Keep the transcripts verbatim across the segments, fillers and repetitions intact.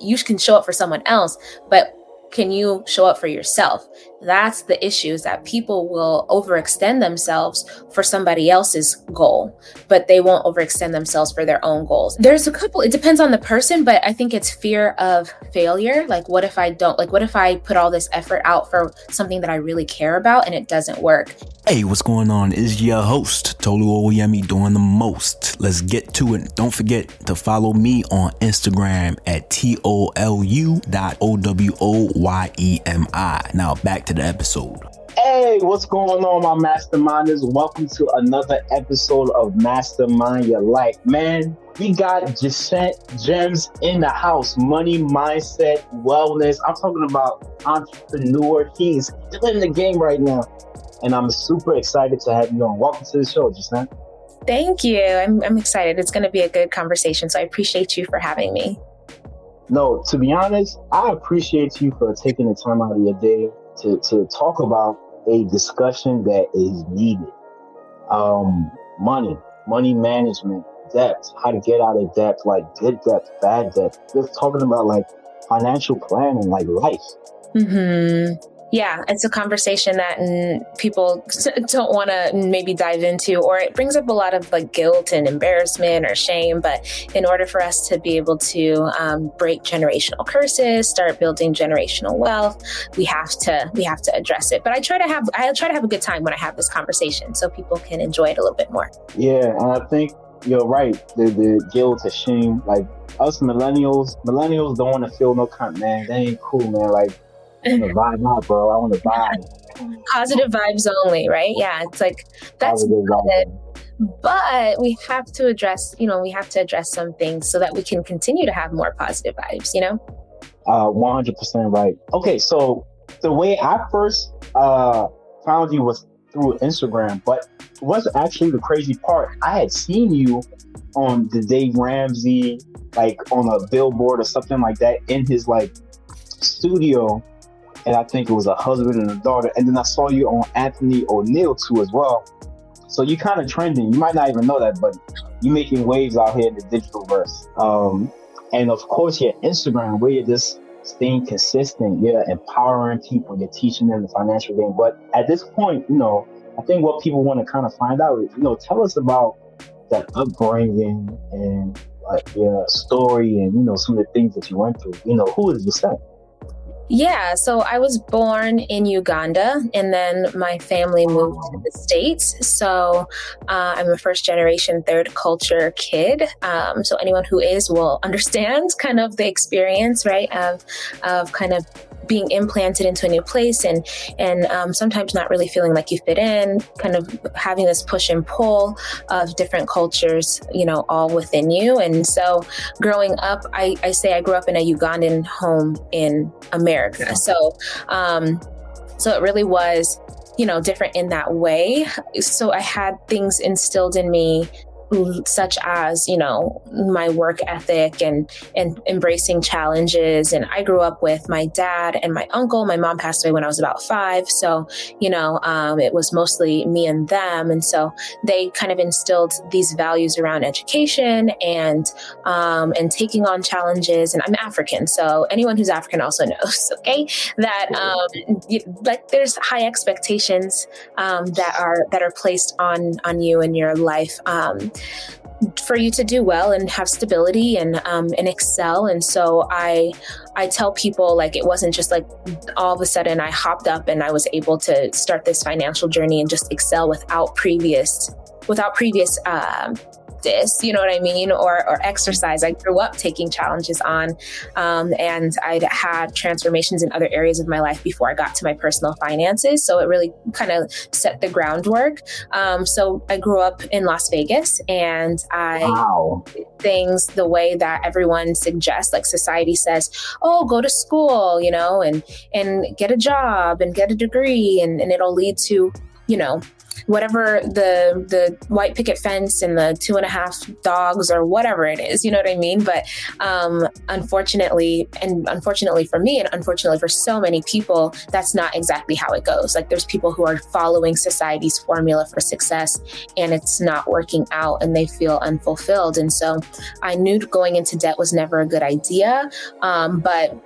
you can show up for someone else, but can you show up for yourself? That's the issue, is that people will overextend themselves for somebody else's goal, but they won't overextend themselves for their own goals. There's a couple, it depends on the person, but I think it's fear of failure. Like, what if I don't, like, what if I put all this effort out for something that I really care about and it doesn't work? Hey, what's going on? It's your host, Tolu Oyemi, doing the most. Let's get to it. Don't forget to follow me on Instagram at T O L U dot O W O Y E M I. Now back to the episode. Hey, what's going on, my masterminders? Welcome to another episode of Mastermind Your Life. Man, we got Jacent's Gems in the house. Money, mindset, wellness. I'm talking about entrepreneur. He's still in the game right now. And I'm super excited to have you on. Welcome to the show, Jacent. Thank you. I'm, I'm excited. It's going to be a good conversation. So I appreciate you for having me. No, to be honest, I appreciate you for taking the time out of your day To, to talk about a discussion that is needed. Um, money, money management, debt, how to get out of debt, like good debt, bad debt. Just talking about like financial planning, like life. Mm-hmm. Yeah, it's a conversation that n- people don't want to maybe dive into, or it brings up a lot of like guilt and embarrassment or shame. But in order for us to be able to um, break generational curses, start building generational wealth, we have to we have to address it. But I try to have I try to have a good time when I have this conversation, so people can enjoy it a little bit more. Yeah, and I think you're right. The the guilt, the shame, like us millennials, millennials don't want to feel no kind. Man, that ain't cool, man. Like, I want to vibe now, bro. I want to vibe. Positive vibes only, right? Yeah, it's like, that's good. But we have to address, you know, we have to address some things so that we can continue to have more positive vibes, you know? Uh, one hundred percent right. Okay, so the way I first uh, found you was through Instagram, but what's actually the crazy part, I had seen you on the Dave Ramsey, like on a billboard or something like that in his like studio. And I think it was a husband and a daughter. And then I saw you on Anthony O'Neill too as well. So you kind of trending. You might not even know that, but you're making waves out here in the digital verse. Um, and of course, your Instagram, where you're just staying consistent. You're empowering people. You're teaching them the financial game. But at this point, you know, I think what people want to kind of find out is, you know, tell us about that upbringing and like your story and, you know, some of the things that you went through. You know, who is Jacent? Yeah, so I was born in Uganda, and then my family moved to the States. So uh, I'm a first generation, third culture kid. Um, so anyone who is will understand kind of the experience, right, of of kind of being implanted into a new place and and um, sometimes not really feeling like you fit in, kind of having this push and pull of different cultures, you know, all within you. And so growing up, I, I say I grew up in a Ugandan home in America. Yeah. So, um, so it really was, you know, different in that way. So I had things instilled in me, such as, you know, my work ethic and, and embracing challenges. And I grew up with my dad and my uncle. My mom passed away when I was about five. So, you know, um, it was mostly me and them. And so they kind of instilled these values around education and, um, and taking on challenges. And I'm African. So anyone who's African also knows, okay, that, um, you, like there's high expectations, um, that are, that are placed on, on you in your life. Um, for you to do well and have stability and, um, and excel. And so I, I tell people, like, it wasn't just like all of a sudden I hopped up and I was able to start this financial journey and just excel without previous, without previous, um, this, you know what I mean? Or, or exercise. I grew up taking challenges on, um, and I'd had transformations in other areas of my life before I got to my personal finances. So it really kind of set the groundwork. Um, so I grew up in Las Vegas, and I wow. did things the way that everyone suggests, like society says, oh, go to school, you know, and, and get a job and get a degree, and, and it'll lead to you know, whatever the the white picket fence and the two and a half dogs or whatever it is, you know what I mean? But um, unfortunately, and unfortunately for me, and unfortunately for so many people, that's not exactly how it goes. Like, there's people who are following society's formula for success and it's not working out and they feel unfulfilled. And so I knew going into debt was never a good idea, um, but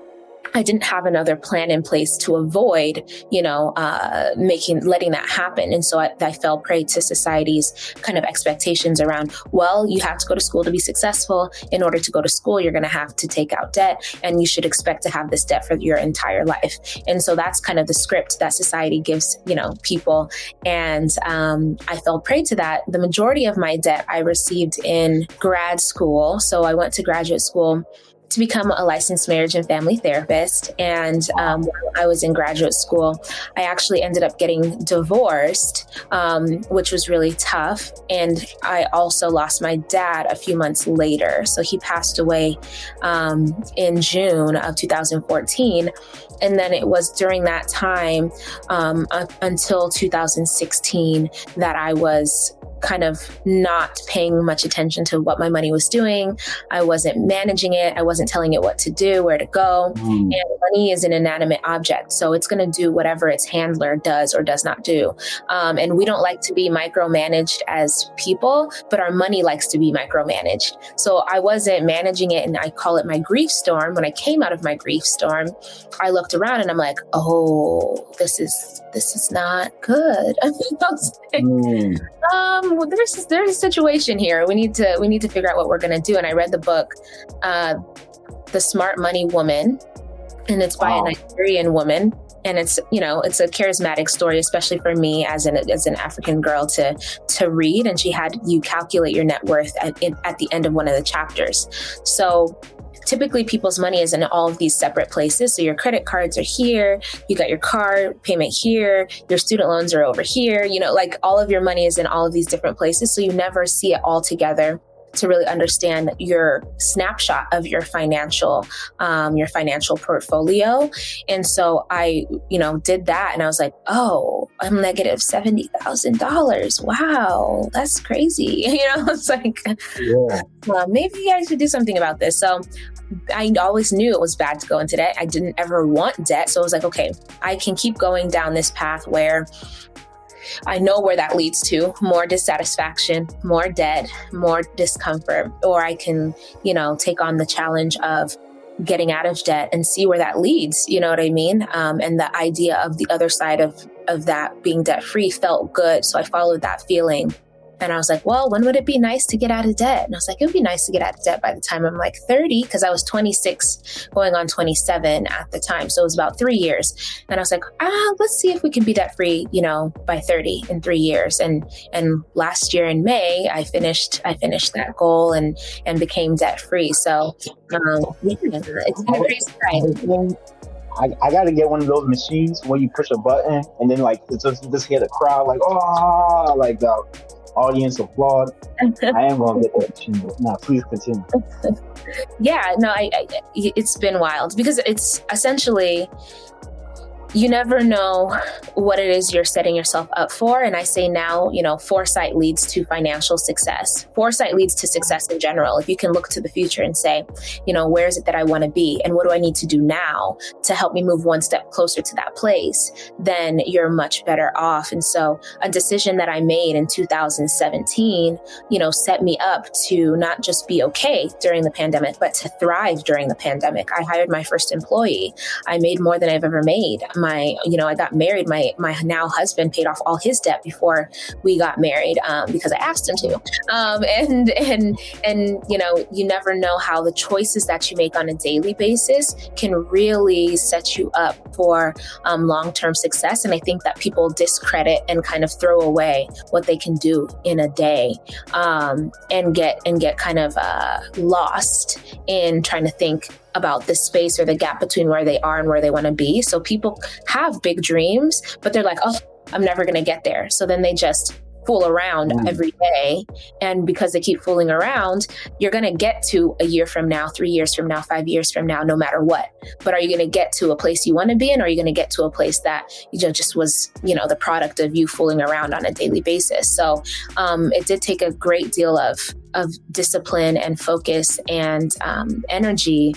I didn't have another plan in place to avoid, you know, uh, making, letting that happen. And so I, I fell prey to society's kind of expectations around, well, you have to go to school to be successful. In order to go to school, you're going to have to take out debt, and you should expect to have this debt for your entire life. And so that's kind of the script that society gives, you know, people. And um, I fell prey to that. The majority of my debt I received in grad school. So I went to graduate school to become a licensed marriage and family therapist. And um, while I was in graduate school, I actually ended up getting divorced, um, which was really tough. And I also lost my dad a few months later. So he passed away um, in June of two thousand fourteen. And then it was during that time um, up until two thousand sixteen that I was kind of not paying much attention to what my money was doing. I wasn't managing it. I wasn't telling it what to do, where to go. Mm. And money is an inanimate object. So it's going to do whatever its handler does or does not do. Um, and we don't like to be micromanaged as people, but our money likes to be micromanaged. So I wasn't managing it. And I call it my grief storm. When I came out of my grief storm, I looked around and I'm like, oh, this is, this is not good. I was like, mm. um, Well, there's there's a situation here. We need to we need to figure out what we're going to do. And I read the book, uh, The Smart Money Woman, and it's by wow. a Nigerian woman. And it's, you know, it's a charismatic story, especially for me as an as an African girl to to read. And she had you calculate your net worth at, at the end of one of the chapters. So typically people's money is in all of these separate places. So your credit cards are here, you got your car payment here, your student loans are over here, you know, like all of your money is in all of these different places. So you never see it all together to really understand your snapshot of your financial, um, your financial portfolio. And so I, you know, did that and I was like, oh, I'm negative seventy thousand dollars. Wow. That's crazy. You know, it's like, yeah. Well, maybe I should do something about this. So I always knew it was bad to go into debt. I didn't ever want debt. So I was like, okay, I can keep going down this path where I know where that leads to: more dissatisfaction, more debt, more discomfort. Or I can, you know, take on the challenge of getting out of debt and see where that leads. You know what I mean? Um, and the idea of the other side of, of that being debt free felt good. So I followed that feeling. And I was like, well, when would it be nice to get out of debt? And I was like, it would be nice to get out of debt by the time I'm like thirty, because I was twenty-six going on twenty-seven at the time. So it was about three years. And I was like, ah, let's see if we can be debt free, you know, by thirty in three years. And and last year in May, I finished I finished that goal and, and became debt free. So um, yeah, it's been a crazy time. I, I got to get one of those machines where you push a button and then like just, just hear the crowd like, oh, like that. Audience applaud. I am going to get that. No, please continue. Yeah, no, I, I, it's been wild because it's essentially, you never know what it is you're setting yourself up for. And I say now, you know, foresight leads to financial success. Foresight leads to success in general. If you can look to the future and say, you know, where is it that I want to be? And what do I need to do now to help me move one step closer to that place? Then you're much better off. And so a decision that I made in two thousand seventeen, you know, set me up to not just be okay during the pandemic, but to thrive during the pandemic. I hired my first employee. I made more than I've ever made. My, you know, I got married. My my now husband paid off all his debt before we got married um, because I asked him to. Um, and and and you know, you never know how the choices that you make on a daily basis can really set you up for um, long-term success. And I think that people discredit and kind of throw away what they can do in a day um, and get and get kind of uh, lost in trying to think about the space or the gap between where they are and where they want to be. So people have big dreams, but they're like, oh, I'm never going to get there. So then they just fool around mm. every day. And because they keep fooling around, you're going to get to a year from now, three years from now, five years from now, no matter what. But are you going to get to a place you want to be in? Or are you going to get to a place that you just was, you know, the product of you fooling around on a daily basis? So um, it did take a great deal of of discipline and focus and um, energy,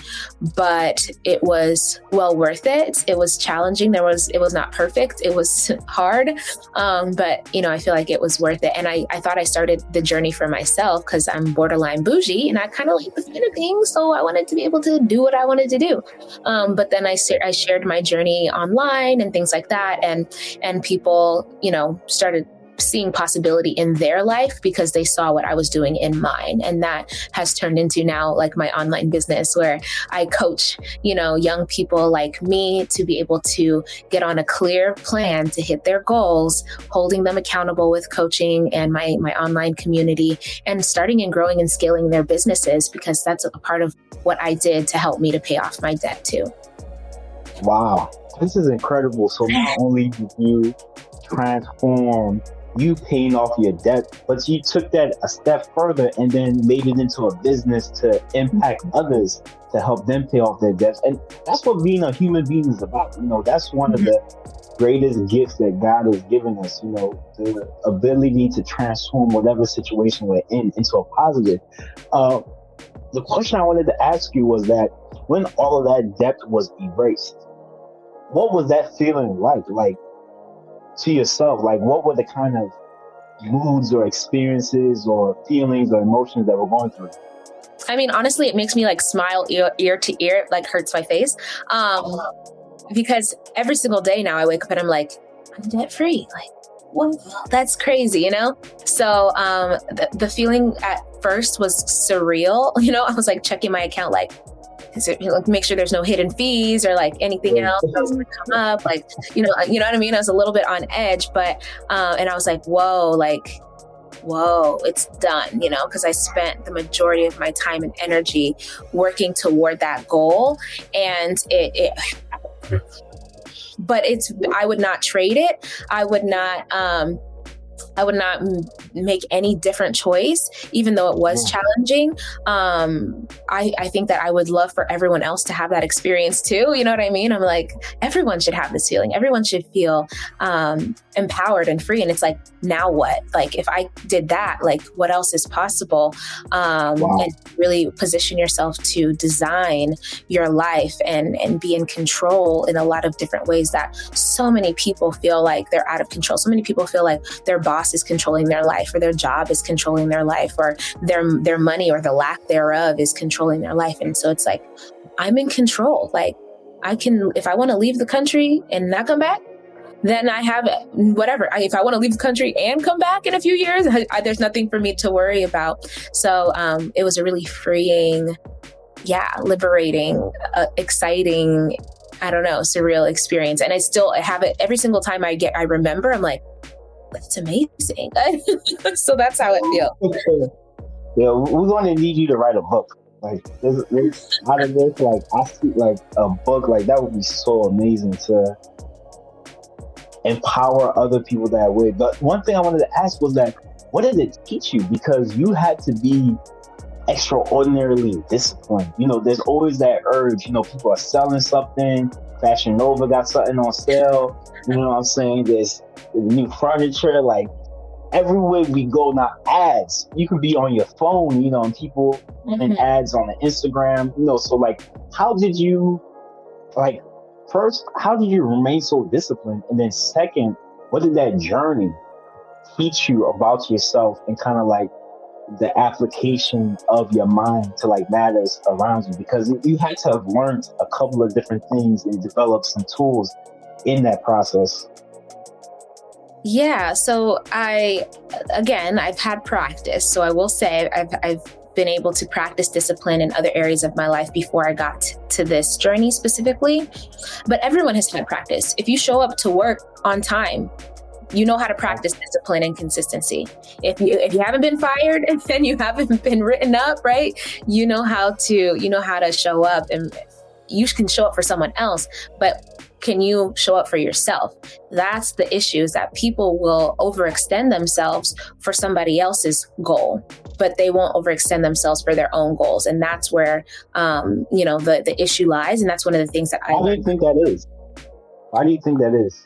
but it was well worth it. It was challenging. There was, it was not perfect. It was hard. Um, but you know, I feel like it was worth it. And I, I thought I started the journey for myself because I'm borderline bougie and I kind of like the skin of things. So I wanted to be able to do what I wanted to do. Um, but then I, ser- I shared my journey online and things like that. And, and people, you know, started seeing possibility in their life because they saw what I was doing in mine. And that has turned into now like my online business where I coach, you know, young people like me to be able to get on a clear plan to hit their goals, holding them accountable with coaching and my, my online community and starting and growing and scaling their businesses, because that's a part of what I did to help me to pay off my debt too. Wow. This is incredible. So not only did you transform you paying off your debt, but you took that a step further and then made it into a business to impact others, to help them pay off their debts. And that's what being a human being is about. You know, that's one of the greatest gifts that God has given us, you know, the ability to transform whatever situation we're in into a positive. Uh, the question I wanted to ask you was that when all of that debt was erased, what was that feeling like? Like, to yourself, like what were the kind of moods or experiences or feelings or emotions that were going through? I mean, honestly, it makes me like smile ear, ear to ear. It like hurts my face um, because every single day now I wake up and I'm like, I'm debt free. Like, what? That's crazy, you know? So um, the, the feeling at first was surreal. You know, I was like checking my account, like, is it, like, make sure there's no hidden fees or like anything else that's gonna come up, like you know, you know what I mean. I was a little bit on edge, but um, and I was like, whoa, like whoa, it's done, you know, because I spent the majority of my time and energy working toward that goal, and it. it but it's, I would not trade it. I would not. Um, I would not make any different choice, even though it was challenging. Um, I, I think that I would love for everyone else to have that experience too. You know what I mean? I'm like, everyone should have this feeling. Everyone should feel um, empowered and free. And it's like, now what? Like, if I did that, like what else is possible? Um, wow. And really position yourself to design your life and, and be in control in a lot of different ways that so many people feel like they're out of control. So many people feel like their boss is controlling their life, or their job is controlling their life, or their their money or the lack thereof is controlling their life. And so it's like, I'm in control. Like I can, if I want to leave the country and not come back, then I have whatever. I, if I want to leave the country and come back in a few years, I, I, there's nothing for me to worry about. So um, it was a really freeing, yeah, liberating, uh, exciting, I don't know, surreal experience. And I still have it every single time I get, I remember, I'm like, that's amazing. So that's how it feels. Yeah, we're going to need you to write a book. Like, this, this, out of this, like, I see, like, a book, like, that would be so amazing to empower other people that way. But one thing I wanted to ask was that, what did it teach you? Because you had to be extraordinarily disciplined. You know, there's always that urge, you know, people are selling something. Fashion Nova got something on sale. You know what I'm saying? There's new furniture, like everywhere we go now, ads. You can be on your phone, you know, and people mm-hmm. and ads on the Instagram, you know. So like, how did you, like, first, how did you remain so disciplined? And then second, what did that journey teach you about yourself and kind of like the application of your mind to like matters around you? Because you had to have learned a couple of different things and developed some tools in that process. Yeah. So I, again, I've had practice. So I will say I've, I've, been able to practice discipline in other areas of my life before I got t- to this journey specifically. But everyone has had practice. If you show up to work on time, you know how to practice discipline and consistency. If you if you haven't been fired and then you haven't been written up, right? You know how to you know how to show up, and you can show up for someone else. But Can you show up for yourself? That's the issue, is that people will overextend themselves for somebody else's goal, but they won't overextend themselves for their own goals. And that's where, um, you know, the, the issue lies. And that's one of the things that I... Why do you think that is? Why do you think that is?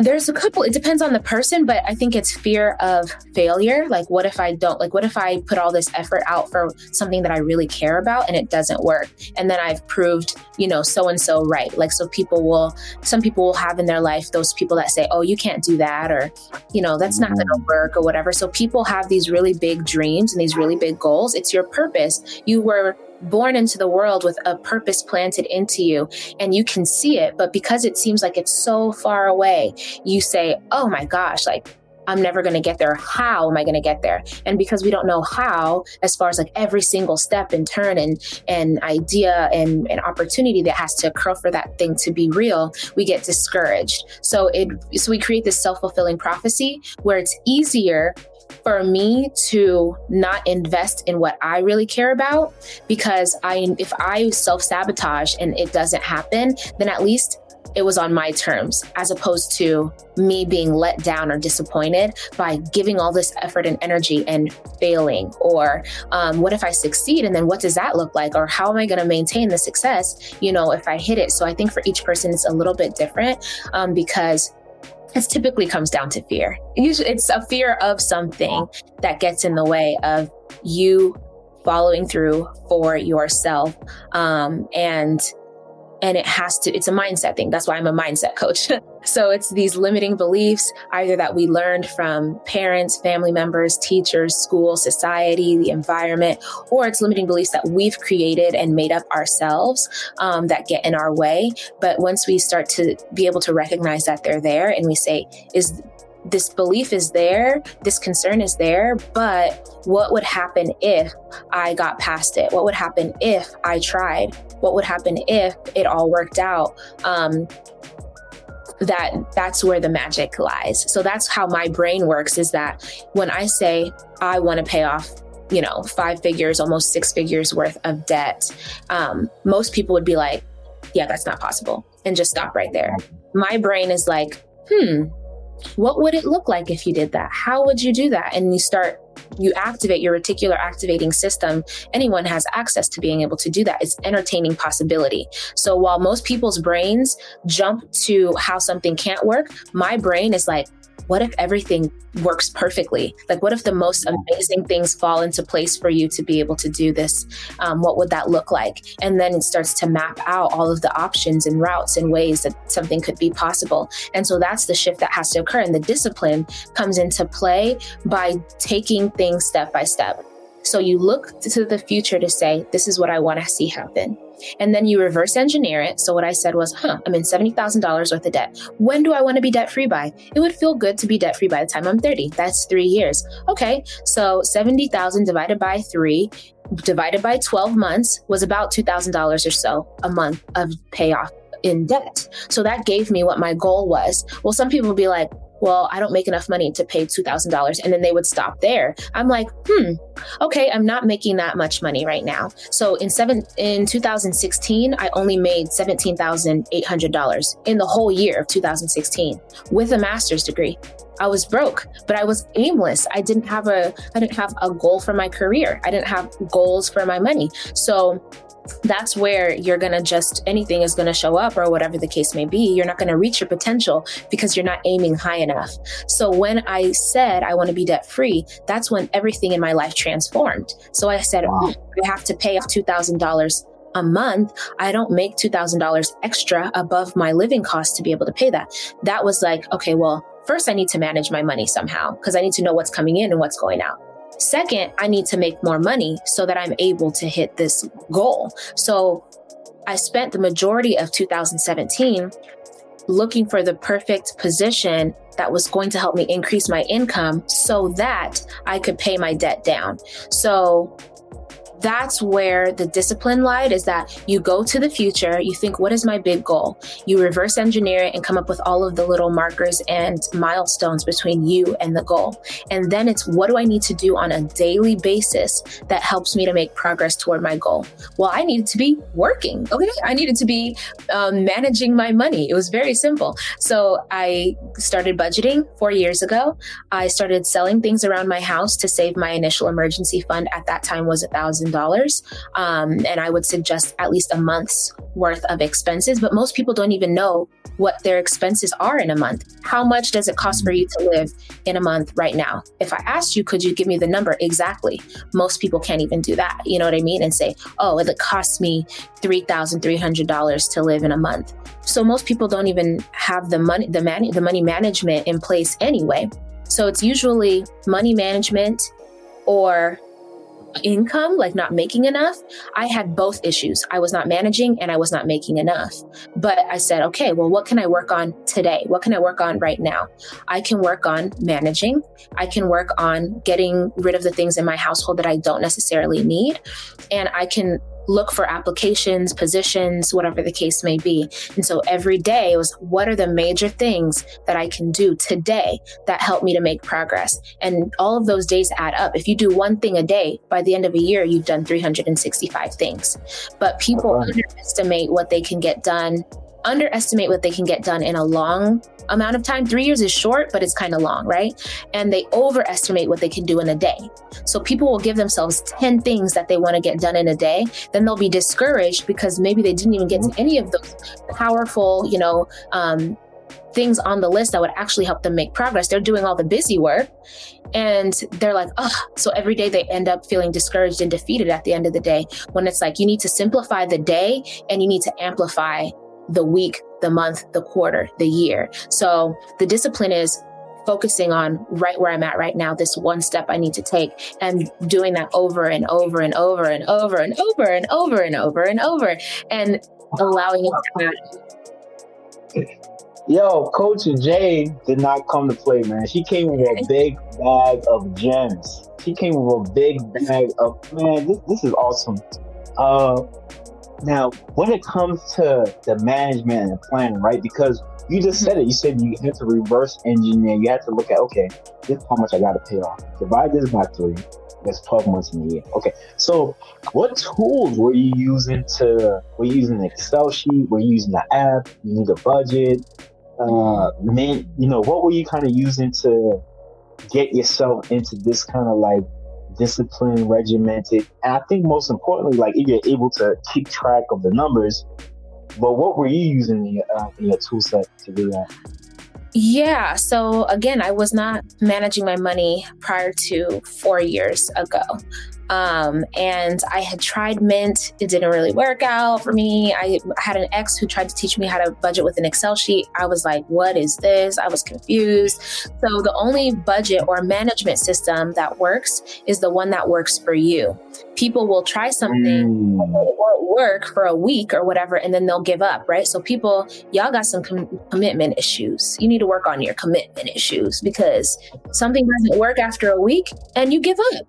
There's a couple, it depends on the person, but I think it's fear of failure. Like, what if I don't, like, what if I put all this effort out for something that I really care about and it doesn't work? And then I've proved, you know, so-and-so right. Like, so people will, some people will have in their life those people that say, oh, you can't do that, or, you know, that's not going to work or whatever. So people have these really big dreams and these really big goals. It's your purpose. You were born into the world with a purpose planted into you, and you can see it, but because it seems like it's so far away, you say, oh my gosh, like, I'm never going to get there. How am I going to get there? And because we don't know how, as far as like every single step and turn and and idea and an opportunity that has to occur for that thing to be real, we get discouraged. So it so we create this self-fulfilling prophecy where it's easier for me to not invest in what I really care about, because I if I self-sabotage and it doesn't happen, then at least it was on my terms, as opposed to me being let down or disappointed by giving all this effort and energy and failing. Or um, what if I succeed? And then what does that look like? Or how am I going to maintain the success, you know, if I hit it? So I think for each person, it's a little bit different um, because it typically comes down to fear. Usually it's a fear of something that gets in the way of you following through for yourself. Um, and And it has to, it's a mindset thing. That's why I'm a mindset coach. So it's these limiting beliefs, either that we learned from parents, family members, teachers, school, society, the environment, or it's limiting beliefs that we've created and made up ourselves um, that get in our way. But once we start to be able to recognize that they're there, and we say, is this belief is there, this concern is there, but what would happen if I got past it? What would happen if I tried? What would happen if it all worked out? Um, that that's where the magic lies. So that's how my brain works, is that when I say I want to pay off, you know, five figures, almost six figures worth of debt, um, most people would be like, yeah, that's not possible, and just stop right there. My brain is like, hmm, what would it look like if you did that? How would you do that? And you start, you activate your reticular activating system. Anyone has access to being able to do that. It's entertaining possibility. So while most people's brains jump to how something can't work, my brain is like, what if everything works perfectly? Like, what if the most amazing things fall into place for you to be able to do this? Um, what would that look like? And then it starts to map out all of the options and routes and ways that something could be possible. And so that's the shift that has to occur. And the discipline comes into play by taking things step by step. So you look to the future to say, this is what I want to see happen. And then you reverse engineer it. So what I said was, huh, I'm in seventy thousand dollars worth of debt. When do I want to be debt free by? It would feel good to be debt free by the time I'm thirty. That's three years. Okay. So seventy thousand divided by three divided by twelve months was about two thousand dollars or so a month of payoff in debt. So that gave me what my goal was. Well, some people would be like, well, I don't make enough money to pay two thousand dollars. And then they would stop there. I'm like, hmm, okay, I'm not making that much money right now. So in seven, in two thousand sixteen, I only made seventeen thousand eight hundred dollars in the whole year of two thousand sixteen with a master's degree. I was broke, but I was aimless. I didn't have a, I didn't have a goal for my career. I didn't have goals for my money. So that's where you're going to just, anything is going to show up, or whatever the case may be. You're not going to reach your potential because you're not aiming high enough. So when I said I want to be debt free, that's when everything in my life transformed. So I said, wow. oh, I have to pay off two thousand dollars a month. I don't make two thousand dollars extra above my living costs to be able to pay that. That was like, okay, well, first I need to manage my money somehow, because I need to know what's coming in and what's going out. Second, I need to make more money so that I'm able to hit this goal. So I spent the majority of two thousand seventeen looking for the perfect position that was going to help me increase my income so that I could pay my debt down. So that's where the discipline lied, is that you go to the future, you think, what is my big goal? You reverse engineer it and come up with all of the little markers and milestones between you and the goal. And then it's, what do I need to do on a daily basis that helps me to make progress toward my goal? Well, I needed to be working. Okay. I needed to be um, managing my money. It was very simple. So I started budgeting four years ago. I started selling things around my house to save my initial emergency fund. At that time was a thousand dollars. Um, and I would suggest at least a month's worth of expenses, but most people don't even know what their expenses are in a month. How much does it cost for you to live in a month right now? If I asked you, could you give me the number exactly? Most people can't even do that. You know what I mean? And say, oh, it costs me three thousand three hundred dollars to live in a month. So most people don't even have the money, the man, the money management in place anyway. So it's usually money management or income, like not making enough. I had both issues. I was not managing and I was not making enough. But I said, okay, well, what can I work on today? What can I work on right now? I can work on managing. I can work on getting rid of the things in my household that I don't necessarily need. And I can look for applications, positions, whatever the case may be. And so every day it was, what are the major things that I can do today that help me to make progress? And all of those days add up. If you do one thing a day, by the end of a year, you've done three hundred sixty-five things. But people oh. underestimate what they can get done, underestimate what they can get done in a long amount of time. Three years is short, but it's kind of long, right? And they overestimate what they can do in a day. So people will give themselves ten things that they want to get done in a day. Then they'll be discouraged because maybe they didn't even get to any of those powerful, you know, um, things on the list that would actually help them make progress. They're doing all the busy work and they're like, oh, so every day they end up feeling discouraged and defeated at the end of the day, when it's like, you need to simplify the day and you need to amplify the week, the month, the quarter, the year. So the discipline is focusing on right where I'm at right now, this one step I need to take, and doing that over and over and over and over and over and over and over and over and allowing it to happen. Yo, Coach Jay did not come to play, man. She came with a big bag of gems. She came with a big bag of, man, this, this is awesome. Uh, Now, when it comes to the management and the planning, right? Because you just said it. You said you have to reverse engineer. You have to look at, okay, this is how much I got to pay off. Divide this by three. That's twelve months in a year. Okay. So what tools were you using to, were you using an Excel sheet? Were you using the app? You need a budget? Uh, man, you know, what were you kind of using to get yourself into this kind of like disciplined, regimented, and I think most importantly, like if you're able to keep track of the numbers, but what were you using in your, uh, in your tool set to do that? Yeah. So again, I was not managing my money prior to four years ago. Um, and I had tried Mint. It didn't really work out for me. I had an ex who tried to teach me how to budget with an Excel sheet. I was like, what is this? I was confused. So the only budget or management system that works is the one that works for you. People will try something, mm. it won't work for a week or whatever, and then they'll give up, right? So people, y'all got some com- commitment issues. You need to work on your commitment issues, because something doesn't work after a week and you give up.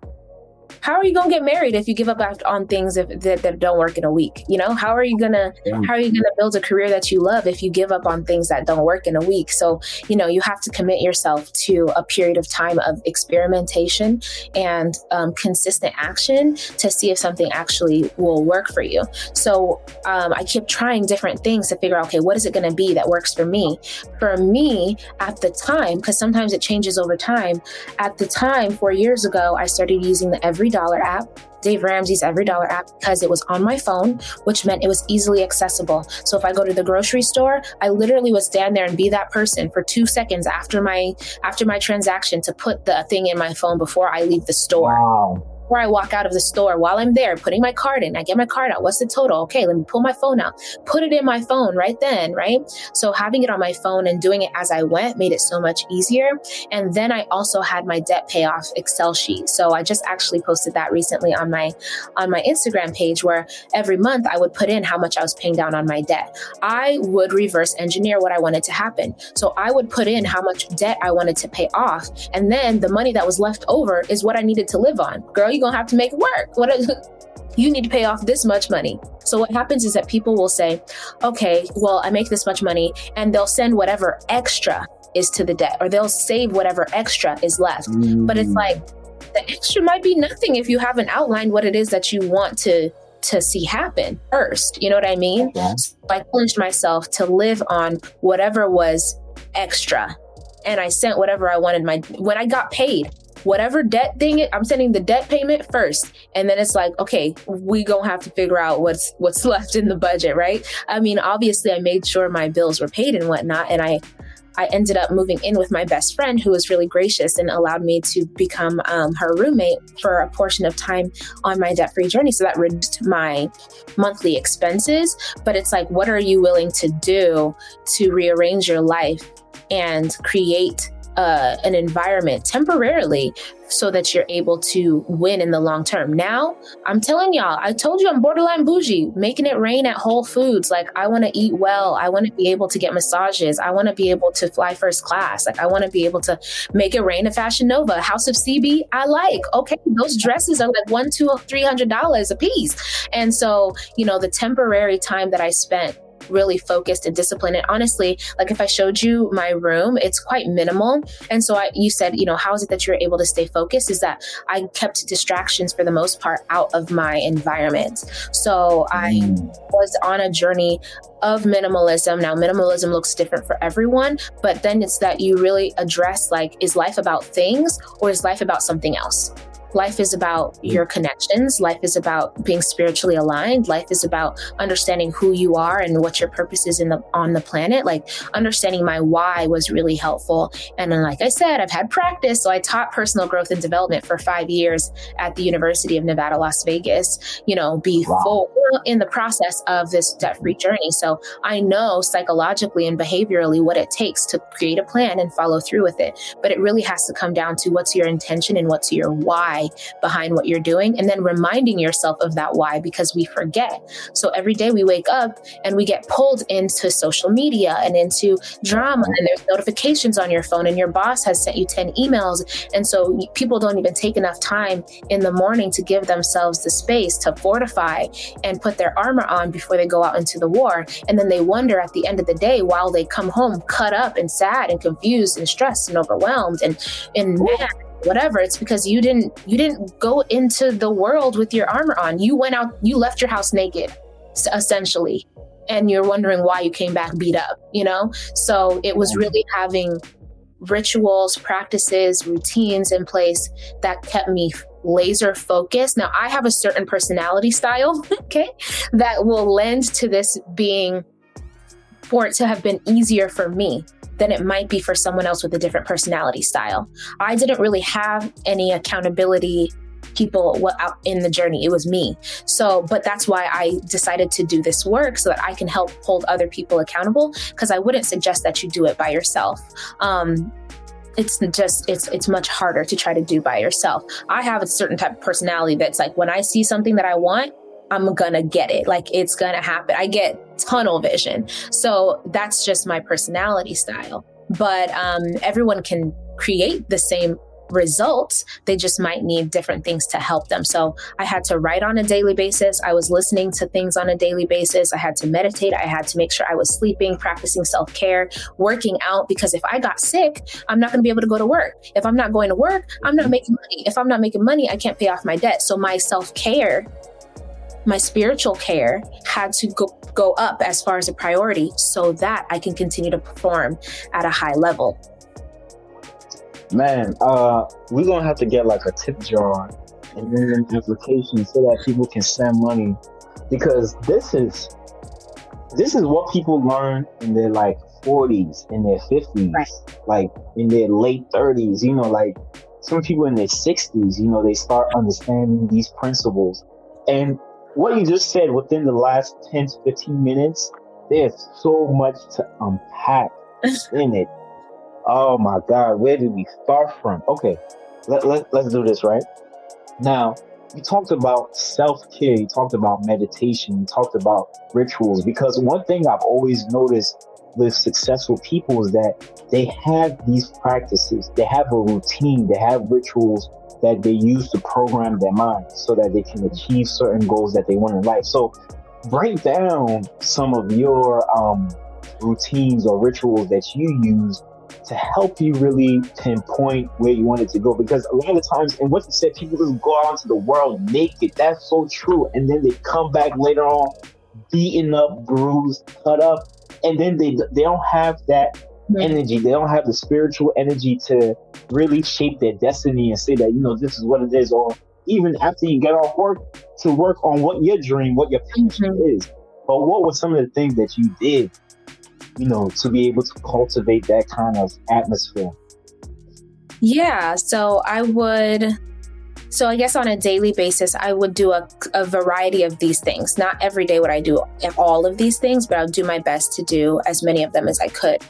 How are you going to get married if you give up on things if, that, that don't work in a week? You know, how are you going to, how are you going to build a career that you love if you give up on things that don't work in a week? So, you know, you have to commit yourself to a period of time of experimentation and um, consistent action to see if something actually will work for you. So um, I kept trying different things to figure out, okay, what is it going to be that works for me? For me at the time, because sometimes it changes over time. At the time, four years ago, I started using the Every Dollar app, Dave Ramsey's Every Dollar app, because it was on my phone, which meant it was easily accessible. So if I go to the grocery store, I literally would stand there and be that person for two seconds after my after my transaction to put the thing in my phone before I leave the store. Wow. Before I walk out of the store, while I'm there putting my card in, I get my card out. What's the total? Okay, let me pull my phone out, put it in my phone right then, right? So having it on my phone and doing it as I went made it so much easier. And then I also had my debt payoff Excel sheet. So I just actually posted that recently on my, on my Instagram page, where every month I would put in how much I was paying down on my debt. I would reverse engineer what I wanted to happen. So I would put in how much debt I wanted to pay off. And then the money that was left over is what I needed to live on. Girl, you're going to have to make it work. What is, you need to pay off this much money. So what happens is that people will say, okay, well, I make this much money, and they'll send whatever extra is to the debt, or they'll save whatever extra is left. Mm. But it's like, the extra might be nothing if you haven't outlined what it is that you want to to see happen first. You know what I mean? Yeah. So I challenged myself to live on whatever was extra. And I sent whatever I wanted my, when I got paid, whatever debt thing, I'm sending the debt payment first. And then it's like, okay, we gonna have to figure out what's, what's left in the budget, right? I mean, obviously I made sure my bills were paid and whatnot. And I, I ended up moving in with my best friend, who was really gracious and allowed me to become um, her roommate for a portion of time on my debt-free journey. So that reduced my monthly expenses. But it's like, what are you willing to do to rearrange your life and create uh, an environment temporarily so that you're able to win in the long term? Now, I'm telling y'all, I told you I'm borderline bougie, making it rain at Whole Foods. Like, I want to eat well. I want to be able to get massages. I want to be able to fly first class. Like, I want to be able to make it rain at Fashion Nova, House of C B. I like, okay, those dresses are like one, two, three hundred dollars a piece. And so, you know, the temporary time that I spent really focused and disciplined. And honestly, like if I showed you my room, it's quite minimal. And so I, you said, you know, how is it that you're able to stay focused? Is that I kept distractions for the most part out of my environment. So I was on a journey of minimalism. Now, minimalism looks different for everyone, but then it's that you really address, like, is life about things or is life about something else? Life is about your connections. Life is about being spiritually aligned. Life is about understanding who you are and what your purpose is in the, on the planet. Like, understanding my why was really helpful. And then, like I said, I've had practice. So I taught personal growth and development for five years at the University of Nevada, Las Vegas, you know, before wow. in the process of this debt-free journey. So I know psychologically and behaviorally what it takes to create a plan and follow through with it. But it really has to come down to what's your intention and what's your why behind what you're doing, and then reminding yourself of that why, because we forget. So every day we wake up and we get pulled into social media and into drama, and there's notifications on your phone, and your boss has sent you ten emails. And so people don't even take enough time in the morning to give themselves the space to fortify and put their armor on before they go out into the war. And then they wonder at the end of the day, while they come home cut up and sad and confused and stressed and overwhelmed and, and mad, whatever, it's because you didn't you didn't go into the world with your armor on. You went out, you left your house naked, essentially, and you're wondering why you came back beat up, you know? So it was really having rituals, practices, routines in place that kept me laser focused. Now, I have a certain personality style, okay, that will lend to this being, for it to have been easier for me than it might be for someone else with a different personality style. I didn't really have any accountability people out in the journey. It was me. So, but that's why I decided to do this work, so that I can help hold other people accountable, because I wouldn't suggest that you do it by yourself. Um, It's just, it's it's much harder to try to do by yourself. I have a certain type of personality that's like, when I see something that I want, I'm gonna get it. Like, it's gonna happen. I get tunnel vision. So that's just my personality style. But um, everyone can create the same results. They just might need different things to help them. So I had to write on a daily basis. I was listening to things on a daily basis. I had to meditate. I had to make sure I was sleeping, practicing self-care, working out, because if I got sick, I'm not going to be able to go to work. If I'm not going to work, I'm not making money. If I'm not making money, I can't pay off my debt. So my self-care, my spiritual care had to go, go up as far as a priority, so that I can continue to perform at a high level. Man, uh, we're going to have to get like a tip jar and then an application so that people can send money, because this is, this is what people learn in their like forties, in their fifties, right. Like in their late thirties, you know, like some people in their sixties, you know, they start understanding these principles. And what you just said within the last ten to fifteen minutes, there's so much to unpack in it. Oh my God, where did we start from? Okay, let, let, let's do this, right? Now, you talked about self-care, you talked about meditation, you talked about rituals, because one thing I've always noticed with successful people is that they have these practices, they have a routine, they have rituals that they use to program their mind so that they can achieve certain goals that they want in life. So break down some of your um, routines or rituals that you use to help you really pinpoint where you want it to go. Because a lot of times, and what you said, people just go out into the world naked. That's so true. And then they come back later on beaten up, bruised, cut up. And then they they don't have that energy. They don't have the spiritual energy to really shape their destiny and say that, you know, this is what it is. Or even after you get off work, to work on what your dream, what your passion mm-hmm. is. But what were some of the things that you did, you know, to be able to cultivate that kind of atmosphere? Yeah, so I would, so I guess on a daily basis, I would do a, a variety of these things. Not every day would I do all of these things, but I'll do my best to do as many of them as I could.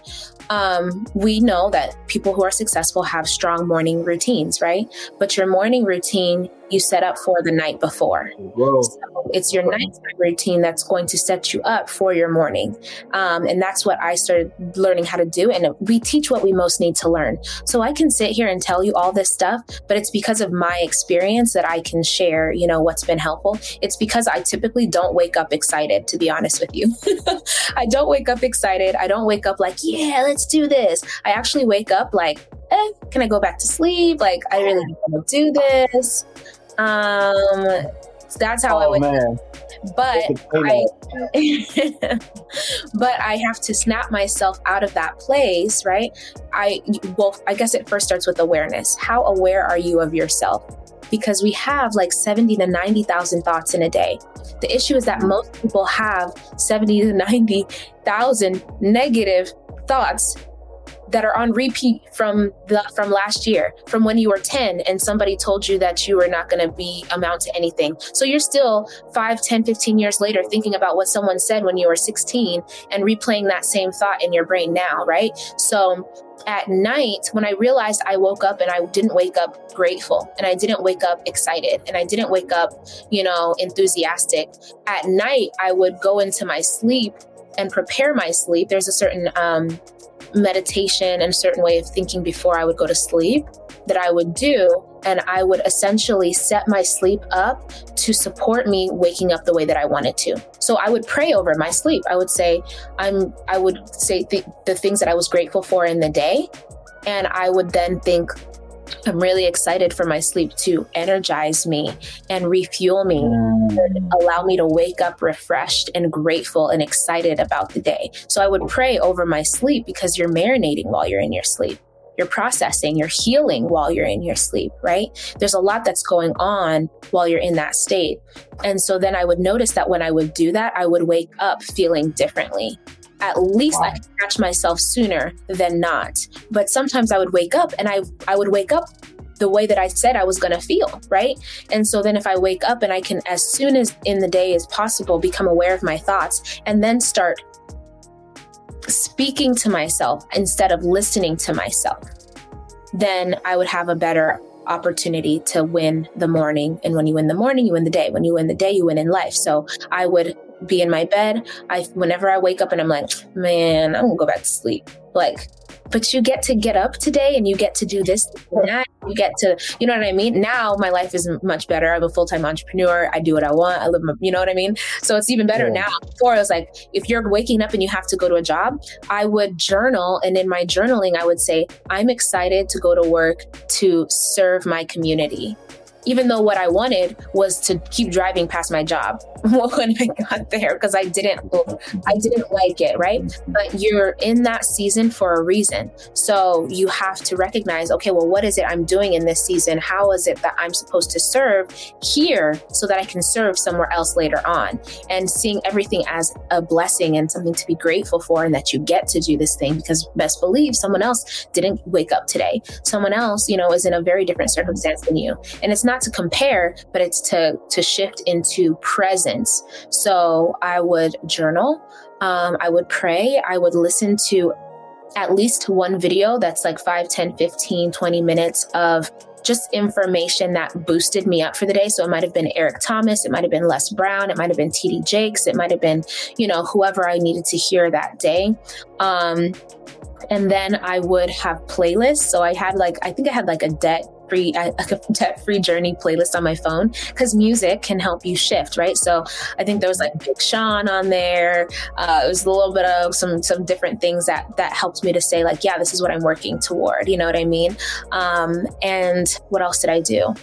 Um, we know that people who are successful have strong morning routines, right? But your morning routine you set up for the night before. Whoa. So it's your nighttime routine that's going to set you up for your morning. Um, and that's what I started learning how to do. And we teach what we most need to learn. So I can sit here and tell you all this stuff, but it's because of my experience that I can share, you know, what's been helpful. It's because I typically don't wake up excited, to be honest with you. I don't wake up excited. I don't wake up like, yeah, let's do this. I actually wake up like, eh, can I go back to sleep? Like, I really don't want to do this. Um, that's how oh, I would, man. but I, but I have to snap myself out of that place, right? I, well, I guess it first starts with awareness. How aware are you of yourself? Because we have like seventy to ninety thousand thoughts in a day. The issue is that most people have seventy to ninety thousand negative thoughts that are on repeat from the, from last year, from when you were ten and somebody told you that you were not going to be amount to anything. So you're still five, ten, fifteen years later thinking about what someone said when you were sixteen and replaying that same thought in your brain now, right? So at night, when I realized I woke up and I didn't wake up grateful and I didn't wake up excited and I didn't wake up, you know, enthusiastic, at night, I would go into my sleep and prepare my sleep. There's a certain um, meditation and a certain way of thinking before I would go to sleep that I would do. And I would essentially set my sleep up to support me waking up the way that I wanted to. So I would pray over my sleep. I would say, I'm, I would say th- the things that I was grateful for in the day. And I would then think, I'm really excited for my sleep to energize me and refuel me and allow me to wake up refreshed and grateful and excited about the day. So I would pray over my sleep because you're marinating while you're in your sleep. You're processing, you're healing while you're in your sleep, right? There's a lot that's going on while you're in that state. And so then I would notice that when I would do that, I would wake up feeling differently. At least wow. I could catch myself sooner than not. But sometimes I would wake up and I, I would wake up the way that I said I was going to feel, right? And so then if I wake up and I can, as soon as in the day as possible, become aware of my thoughts and then start speaking to myself instead of listening to myself, then I would have a better opportunity to win the morning. And when you win the morning, you win the day. When you win the day, you win in life. So I would be in my bed. I, whenever I wake up and I'm like, man, I'm gonna go back to sleep. Like, but you get to get up today and you get to do this and that. You get to, you know what I mean? Now my life is much better. I'm a full-time entrepreneur. I do what I want. I live, my, you know what I mean? So it's even better yeah. now. Before I was like, if you're waking up and you have to go to a job, I would journal. And in my journaling, I would say, I'm excited to go to work to serve my community. Even though what I wanted was to keep driving past my job when I got there, because I didn't, I didn't like it, right? But you're in that season for a reason. So you have to recognize, okay, well, what is it I'm doing in this season? How is it that I'm supposed to serve here so that I can serve somewhere else later on? And seeing everything as a blessing and something to be grateful for, and that you get to do this thing, because best believe someone else didn't wake up today. Someone else, you know, is in a very different circumstance than you. And it's not to compare, but it's to to shift into presence. So I would journal, um, I would pray, I would listen to at least one video that's like five, ten, fifteen, twenty minutes of just information that boosted me up for the day. So it might have been Eric Thomas, it might have been Les Brown, it might have been T D Jakes, it might have been, you know, whoever I needed to hear that day. Um, and then I would have playlists. So I had like, I think I had like a debt free, a debt-free journey playlist on my phone, because music can help you shift, right? So I think there was like Big Sean on there. Uh, it was a little bit of some some different things that that helped me to say like, yeah, this is what I'm working toward. You know what I mean? Um, and what else did I do?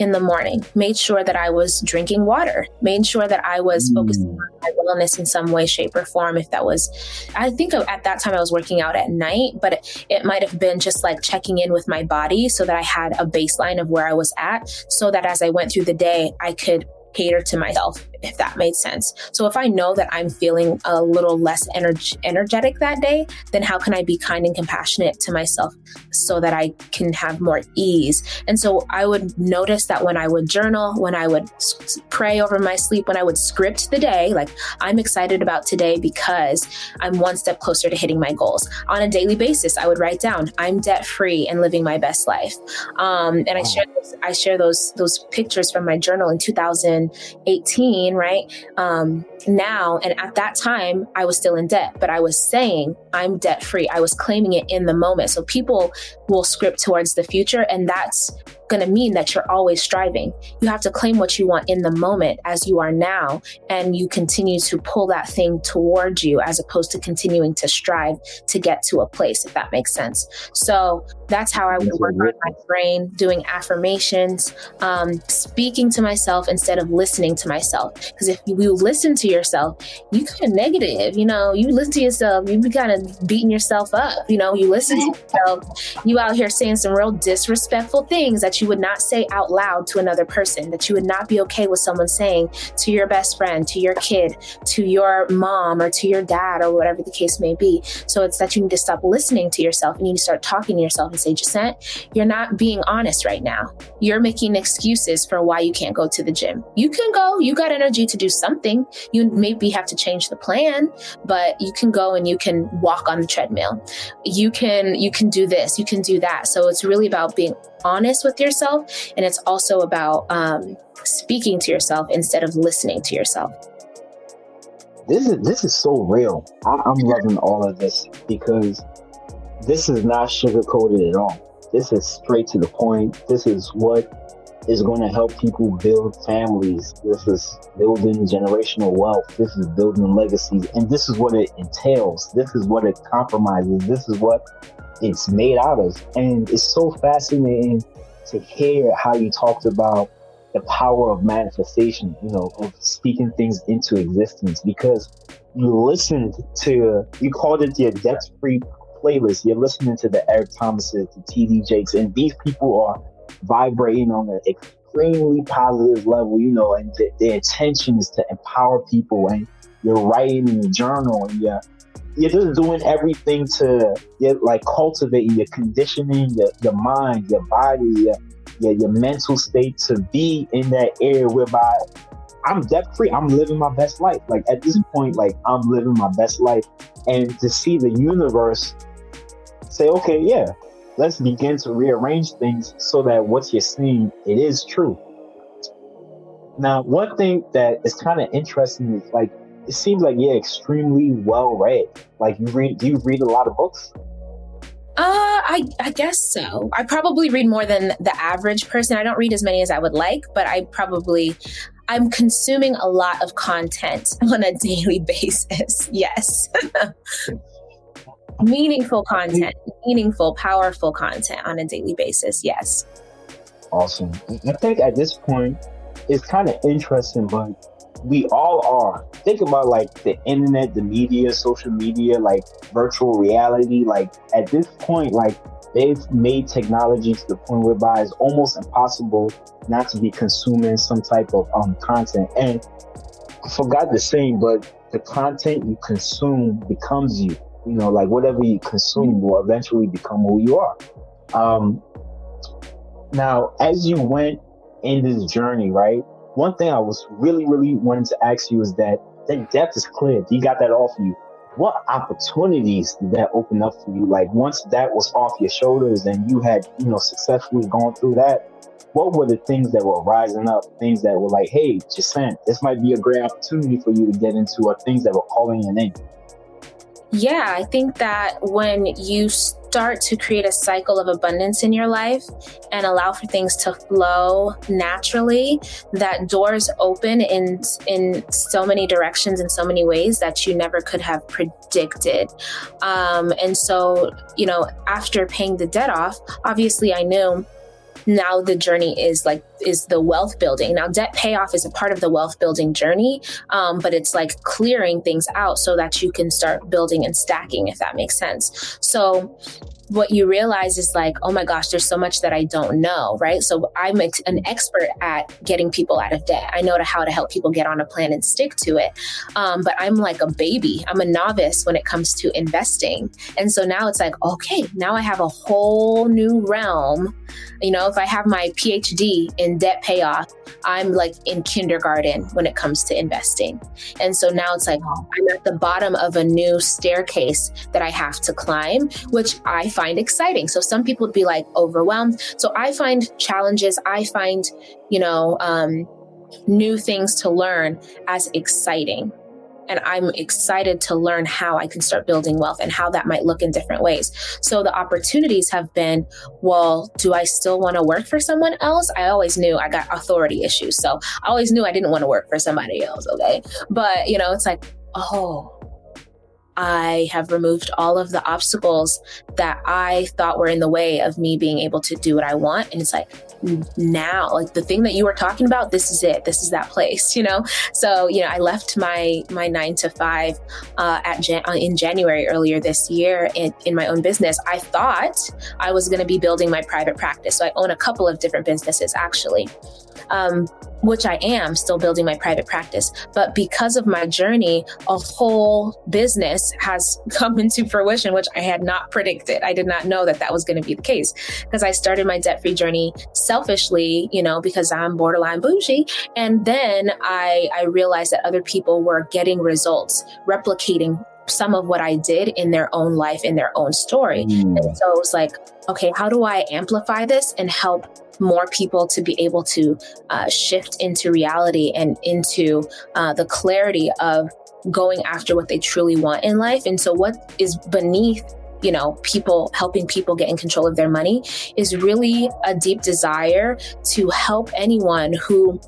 In the morning, made sure that I was drinking water, made sure that I was focusing on my wellness in some way, shape, or form. If that was, I think at that time I was working out at night, but it, it might have been just like checking in with my body so that I had a baseline of where I was at, so that as I went through the day, I could cater to myself, if that made sense. So if I know that I'm feeling a little less energ- energetic that day, then how can I be kind and compassionate to myself so that I can have more ease? And so I would notice that when I would journal, when I would pray over my sleep, when I would script the day, like I'm excited about today because I'm one step closer to hitting my goals. On a daily basis, I would write down, I'm debt free and living my best life. Um, and I share those, I share those those pictures from my journal in two thousand eighteen. Right um, now. And at that time, I was still in debt, but I was saying I'm debt free. I was claiming it in the moment. So people will script towards the future, and that's going to mean that you're always striving. You have to claim what you want in the moment as you are now, and you continue to pull that thing towards you as opposed to continuing to strive to get to a place, if that makes sense. So that's how I would work on my brain, doing affirmations, um, speaking to myself instead of listening to myself. Because if you listen to yourself, you kind of negative, you know, you listen to yourself, you be kind of beating yourself up, you know, you listen to yourself, you out here saying some real disrespectful things that you would not say out loud to another person, that you would not be okay with someone saying to your best friend, to your kid, to your mom, or to your dad, or whatever the case may be. So it's that you need to stop listening to yourself and you need to start talking to yourself and say, Jacent, you're not being honest right now. You're making excuses for why you can't go to the gym. You can go, you got energy to do something. You maybe have to change the plan, but you can go and you can walk on the treadmill. You can, you can do this, you can do that. So it's really about being honest with yourself. And it's also about um, speaking to yourself instead of listening to yourself. This is this is so real. I'm, I'm loving all of this because this is not sugarcoated at all. This is straight to the point. This is what is going to help people build families. This is building generational wealth. This is building legacies. And this is what it entails. This is what it compromises. This is what it's made out of. And it's so fascinating to hear how you talked about the power of manifestation, you know, of speaking things into existence, because you listened to, you called it your debt-free playlist. You're listening to the Eric Thomases, the T D Jakes, and these people are vibrating on an extremely positive level, you know, and th- their intention is to empower people. And you're writing in the journal, and you're You're just doing everything to, you're like cultivating, you're conditioning your, your mind, your body, your, your your mental state to be in that area whereby I'm debt free. I'm living my best life. Like at this point, like I'm living my best life, and to see the universe say, okay, yeah, let's begin to rearrange things so that what you're seeing, it is true. Now, one thing that is kind of interesting is like, it seems like you're extremely well read. Like you read, do you read a lot of books? Uh, I, I guess so. I probably read more than the average person. I don't read as many as I would like, but I probably, I'm consuming a lot of content on a daily basis. Yes. Meaningful content, meaningful, powerful content on a daily basis. Yes. Awesome. I think at this point, it's kind of interesting, but we all are. Think about like the internet, the media, social media, like virtual reality. Like at this point, like they've made technology to the point whereby it's almost impossible not to be consuming some type of um content. And I forgot the saying, but the content you consume becomes you. You know, like whatever you consume will eventually become who you are. Um, now, as you went in this journey, right? One thing I was really, really wanting to ask you is that that depth is clear. You got that off you. what opportunities did that open up for you? Like, once that was off your shoulders and you had, you know, successfully gone through that, what were the things that were rising up? Things that were like, hey, Jacent, this might be a great opportunity for you to get into, or things that were calling your name? Yeah, I think that when you start to create a cycle of abundance in your life and allow for things to flow naturally, that doors open in in so many directions, in so many ways that you never could have predicted. Um, and so, you know, after paying the debt off, obviously I knew now the journey is like, is the wealth building. Now, debt payoff is a part of the wealth building journey, um, but it's like clearing things out so that you can start building and stacking, if that makes sense. So what you realize is like, oh my gosh, there's so much that I don't know, right? So I'm ex- an expert at getting people out of debt. I know to how to help people get on a plan and stick to it. Um, but I'm like a baby. I'm a novice when it comes to investing. And so now it's like, okay, now I have a whole new realm. You know, if I have my P H D in debt payoff, I'm like in kindergarten when it comes to investing. And so now it's like, I'm at the bottom of a new staircase that I have to climb, which I find exciting. So some people would be like overwhelmed. So I find challenges, I find, you know, um, new things to learn as exciting. And I'm excited to learn how I can start building wealth and how that might look in different ways. So the opportunities have been, well, do I still want to work for someone else? I always knew I got authority issues. So I always knew I didn't want to work for somebody else. Okay. But, you know, it's like, oh, I have removed all of the obstacles that I thought were in the way of me being able to do what I want. And it's like, now, like the thing that you were talking about, this is it. This is that place, you know? So, you know, I left my my nine to five uh, at Jan- in January earlier this year in, in my own business. I thought I was going to be building my private practice. So I own a couple of different businesses, actually, um, which I am still building my private practice. But because of my journey, a whole business has come into fruition, which I had not predicted. I did not know that that was going to be the case, because I started my debt-free journey selfishly, you know, because I'm borderline bougie. And then I, I realized that other people were getting results, replicating some of what I did in their own life, in their own story. Mm. And so it was like, okay, how do I amplify this and help more people to be able to uh, shift into reality and into uh, the clarity of going after what they truly want in life? And so what is beneath, you know, people helping people get in control of their money is really a deep desire to help anyone who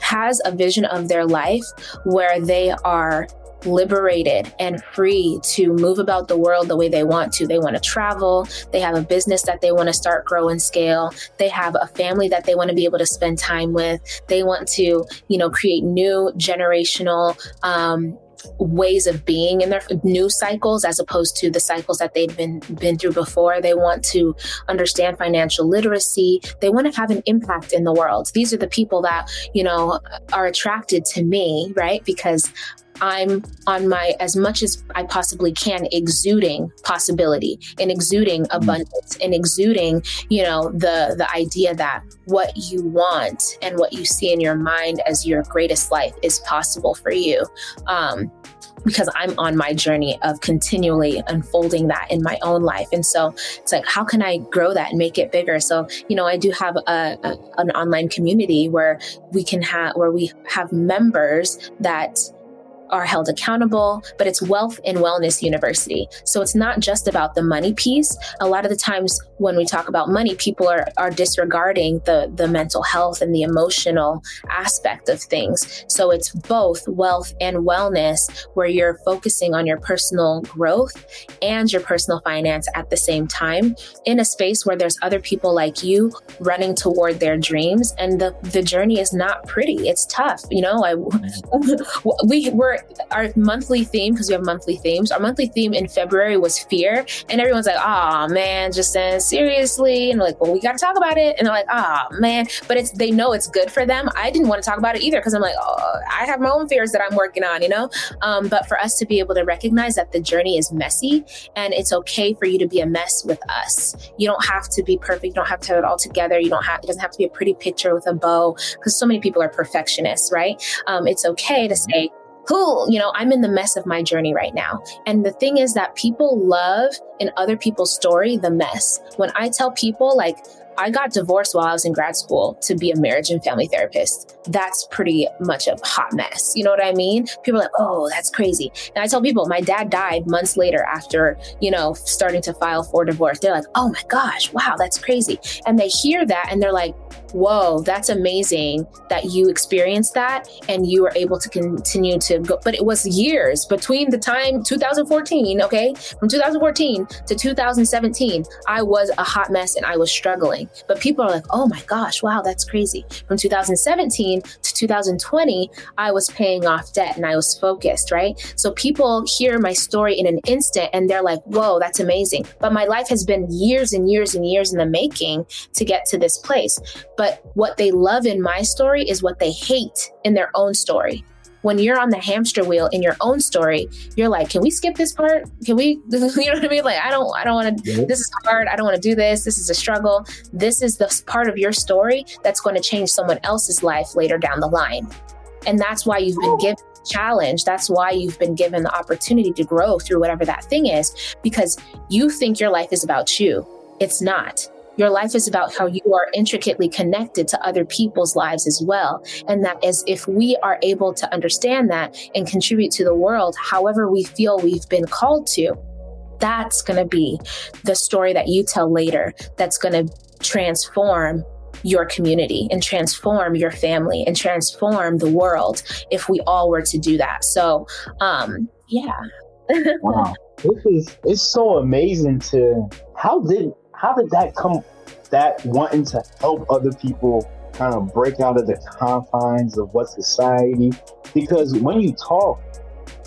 has a vision of their life where they are liberated and free to move about the world the way they want to. They want to travel. They have a business that they want to start, grow, and scale. They have a family that they want to be able to spend time with. They want to, you know, create new generational um, ways of being in their new cycles, as opposed to the cycles that they've been been through before. They want to understand financial literacy. They want to have an impact in the world. These are the people that, you know, are attracted to me, right? Because I'm on my, as much as I possibly can, exuding possibility and exuding abundance and exuding, you know, the, the idea that what you want and what you see in your mind as your greatest life is possible for you. Um, because I'm on my journey of continually unfolding that in my own life. And so it's like, how can I grow that and make it bigger? So, you know, I do have a, a an online community where we can have, where we have members that are held accountable, but it's Wealth and Wellness University. So it's not just about the money piece. A lot of the times when we talk about money, people are, are disregarding the, the mental health and the emotional aspect of things. So it's both wealth and wellness, where you're focusing on your personal growth and your personal finance at the same time, in a space where there's other people like you running toward their dreams. And the, the journey is not pretty. It's tough. You know, I, we were, our monthly theme, because we have monthly themes, our monthly theme in February was fear, and everyone's like, oh man, just saying, seriously? And like, well, we got to talk about it. And they're like, oh man, but it's, they know it's good for them. I didn't want to talk about it either, because I'm like, oh, I have my own fears that I'm working on, you know? Um, but for us to be able to recognize that the journey is messy, and it's okay for you to be a mess with us. You don't have to be perfect. You don't have to have it all together. You don't have, it doesn't have to be a pretty picture with a bow, because so many people are perfectionists, right? Um, it's okay to say, who, you know, I'm in the mess of my journey right now. And the thing is that people love in other people's story the mess. When I tell people, like, I got divorced while I was in grad school to be a marriage and family therapist, that's pretty much a hot mess. You know what I mean? People are like, oh, that's crazy. And I tell people my dad died months later after, you know, starting to file for divorce. They're like, oh my gosh, wow, that's crazy. And they hear that and they're like, whoa, that's amazing that you experienced that and you were able to continue to go. But it was years between the time two thousand fourteen, okay, from two thousand fourteen to two thousand seventeen, I was a hot mess and I was struggling. But people are like, oh my gosh, wow, that's crazy. From two thousand seventeen to two thousand twenty, I was paying off debt and I was focused, right? So people hear my story in an instant and they're like, whoa, that's amazing. But my life has been years and years and years in the making to get to this place. But what they love in my story is what they hate in their own story. When you're on the hamster wheel in your own story, you're like, can we skip this part? Can we, you know what I mean? Like, I don't, I don't want to, this is hard. I don't want to do this. This is a struggle. This is the part of your story that's going to change someone else's life later down the line. And that's why you've been given the challenge. That's why you've been given the opportunity to grow through whatever that thing is, because you think your life is about you. It's not. Your life is about how you are intricately connected to other people's lives as well. And that is, if we are able to understand that and contribute to the world, however we feel we've been called to, that's going to be the story that you tell later that's going to transform your community and transform your family and transform the world if we all were to do that. So, um, yeah. Wow. This is, it's so amazing to, how did, how did that come, that wanting to help other people kind of break out of the confines of what society? Because when you talk,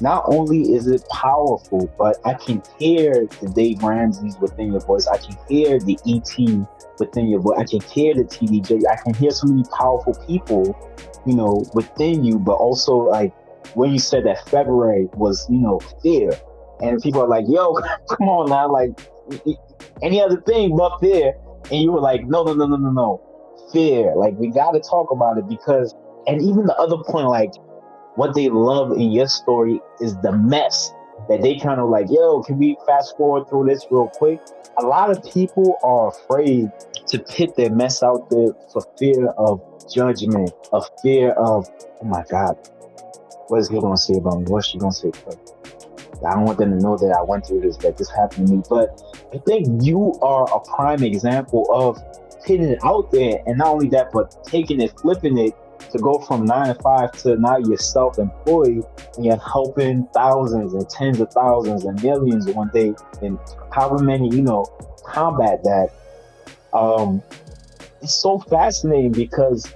not only is it powerful, but I can hear the Dave Ramsey's within your voice. I can hear the E T within your voice. I can hear the T D Jakes. I can hear so many powerful people, you know, within you. But also, like, when you said that February was, you know, fear. And people are like, yo, come on now, like, any other thing but fear. And you were like, no, no, no, no, no, no. Fear. Like, we got to talk about it because, and even the other point, like, what they love in your story is the mess that they kind of like, yo, can we fast forward through this real quick? A lot of people are afraid to put their mess out there for fear of judgment, of fear of, oh my God, what is he going to say about me? What's she going to say about me? I don't want them to know that I went through this, that this happened to me. But I think you are a prime example of putting it out there. And not only that, but taking it, flipping it to go from nine to five to now you're self-employed and you're helping thousands and tens of thousands and millions one day. And however many, you know, combat that. Um, it's so fascinating because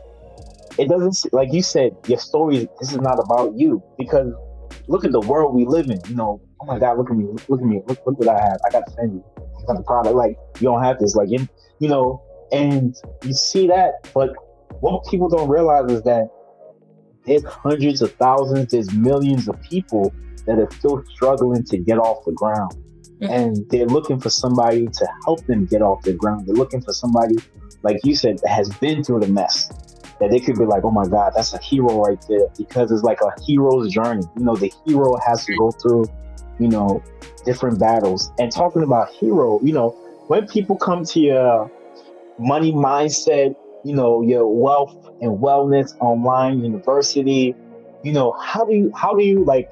it doesn't, like you said, your story, this is not about you, because look at the world we live in, you know. Oh my God, look at me, look at me, look, look what I have. I got to send you. I got the product. Like, you don't have this, like, you, you know. And you see that, but what people don't realize is that there's hundreds of thousands, there's millions of people that are still struggling to get off the ground, mm-hmm. and they're looking for somebody to help them get off the ground. They're looking for somebody, like you said, that has been through the mess, that they could be like, oh my God, that's a hero right there, because it's like a hero's journey. You know, the hero has to go through, you know, different battles. And talking about hero, you know, when people come to your money mindset, you know, your wealth and wellness online university, you know, how do you, how do you like,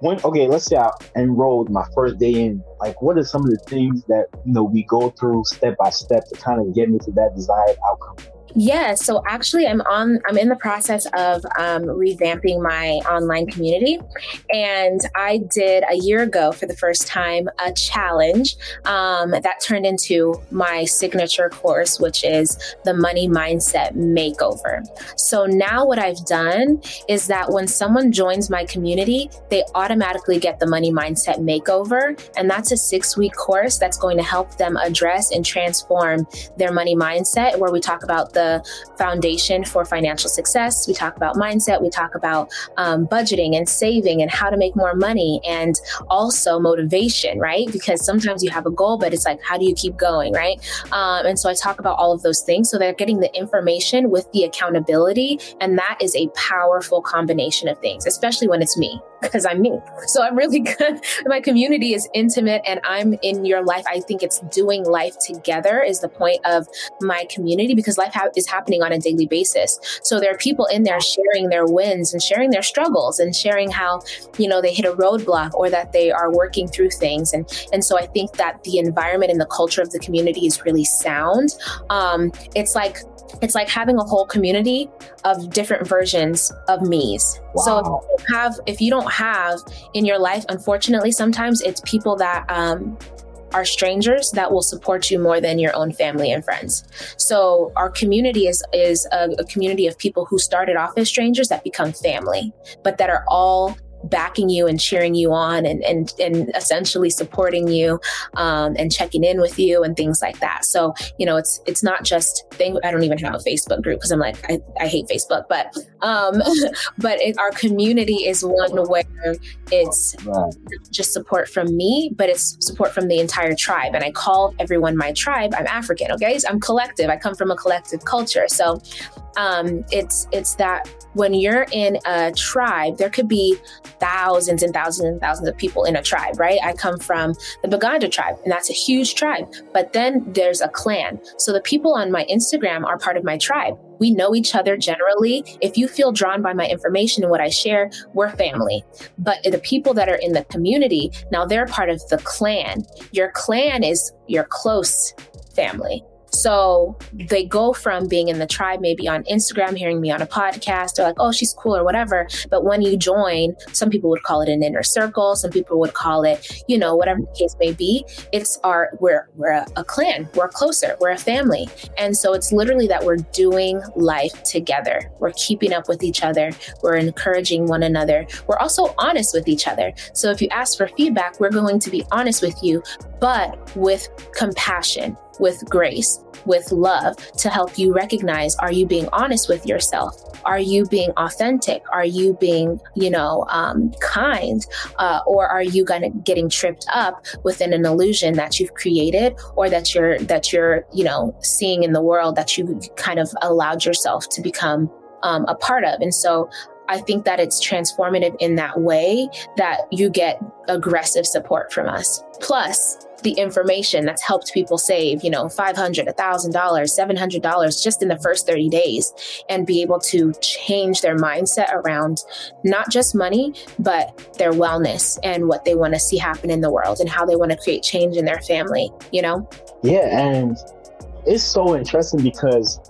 when, okay, let's say I enrolled my first day in, like, what are some of the things that, you know, we go through step by step to kind of get me to that desired outcome? Yeah, so actually I'm on, I'm in the process of um, revamping my online community. And I did a year ago for the first time, a challenge um, that turned into my signature course, which is the Money Mindset Makeover. So now what I've done is that when someone joins my community, they automatically get the Money Mindset Makeover. And that's a six week course that's going to help them address and transform their money mindset, where we talk about the the foundation for financial success. We talk about mindset. We talk about um, budgeting and saving and how to make more money, and also motivation, right? Because sometimes you have a goal, but it's like, how do you keep going, right? Um, and so I talk about all of those things. So they're getting the information with the accountability. And that is a powerful combination of things, especially when it's me, because I'm me. So I'm really good. My community is intimate and I'm in your life. I think it's doing life together is the point of my community, because life ha- is happening on a daily basis. So there are people in there sharing their wins and sharing their struggles and sharing how, you know, they hit a roadblock or that they are working through things. And, and so I think that the environment and the culture of the community is really sound. Um, it's like, It's like having a whole community of different versions of me's. Wow. So if you have, if you don't have in your life, unfortunately, sometimes it's people that um, are strangers that will support you more than your own family and friends. So our community is, is a, a community of people who started off as strangers that become family, but that are all backing you and cheering you on and, and, and essentially supporting you um, and checking in with you and things like that. So, you know, it's, it's not just thing. I don't even have a Facebook group because I'm like, I, I hate Facebook, but, um, but it, our community is one where it's not just support from me, but it's support from the entire tribe. And I call everyone my tribe. I'm African. Okay. So I'm collective. I come from a collective culture. So um, it's, it's that when you're in a tribe, there could be thousands and thousands and thousands of people in a tribe, right? I come from the Baganda tribe, and that's a huge tribe. But then there's a clan. So the people on my Instagram are part of my tribe. We know each other generally. If you feel drawn by my information and what I share, we're family. But the people that are in the community, now they're part of the clan. Your clan is your close family. So they go from being in the tribe, maybe on Instagram, hearing me on a podcast, or like, oh, she's cool or whatever. But when you join, some people would call it an inner circle. Some people would call it, you know, whatever the case may be. It's our, we're, we're a, a clan. We're closer. We're a family. And so it's literally that we're doing life together. We're keeping up with each other. We're encouraging one another. We're also honest with each other. So if you ask for feedback, we're going to be honest with you, but with compassion, with grace, with love, to help you recognize, are you being honest with yourself? Are you being authentic? Are you being, you know, um, kind? Uh, or are you gonna getting tripped up within an illusion that you've created or that you're, that you're, you know, seeing in the world that you kind of allowed yourself to become um, a part of? And so I think that it's transformative in that way that you get aggressive support from us. Plus, the information that's helped people save, you know, five hundred dollars, one thousand dollars, seven hundred dollars just in the first thirty days and be able to change their mindset around not just money, but their wellness and what they want to see happen in the world and how they want to create change in their family, you know? Yeah. And it's so interesting because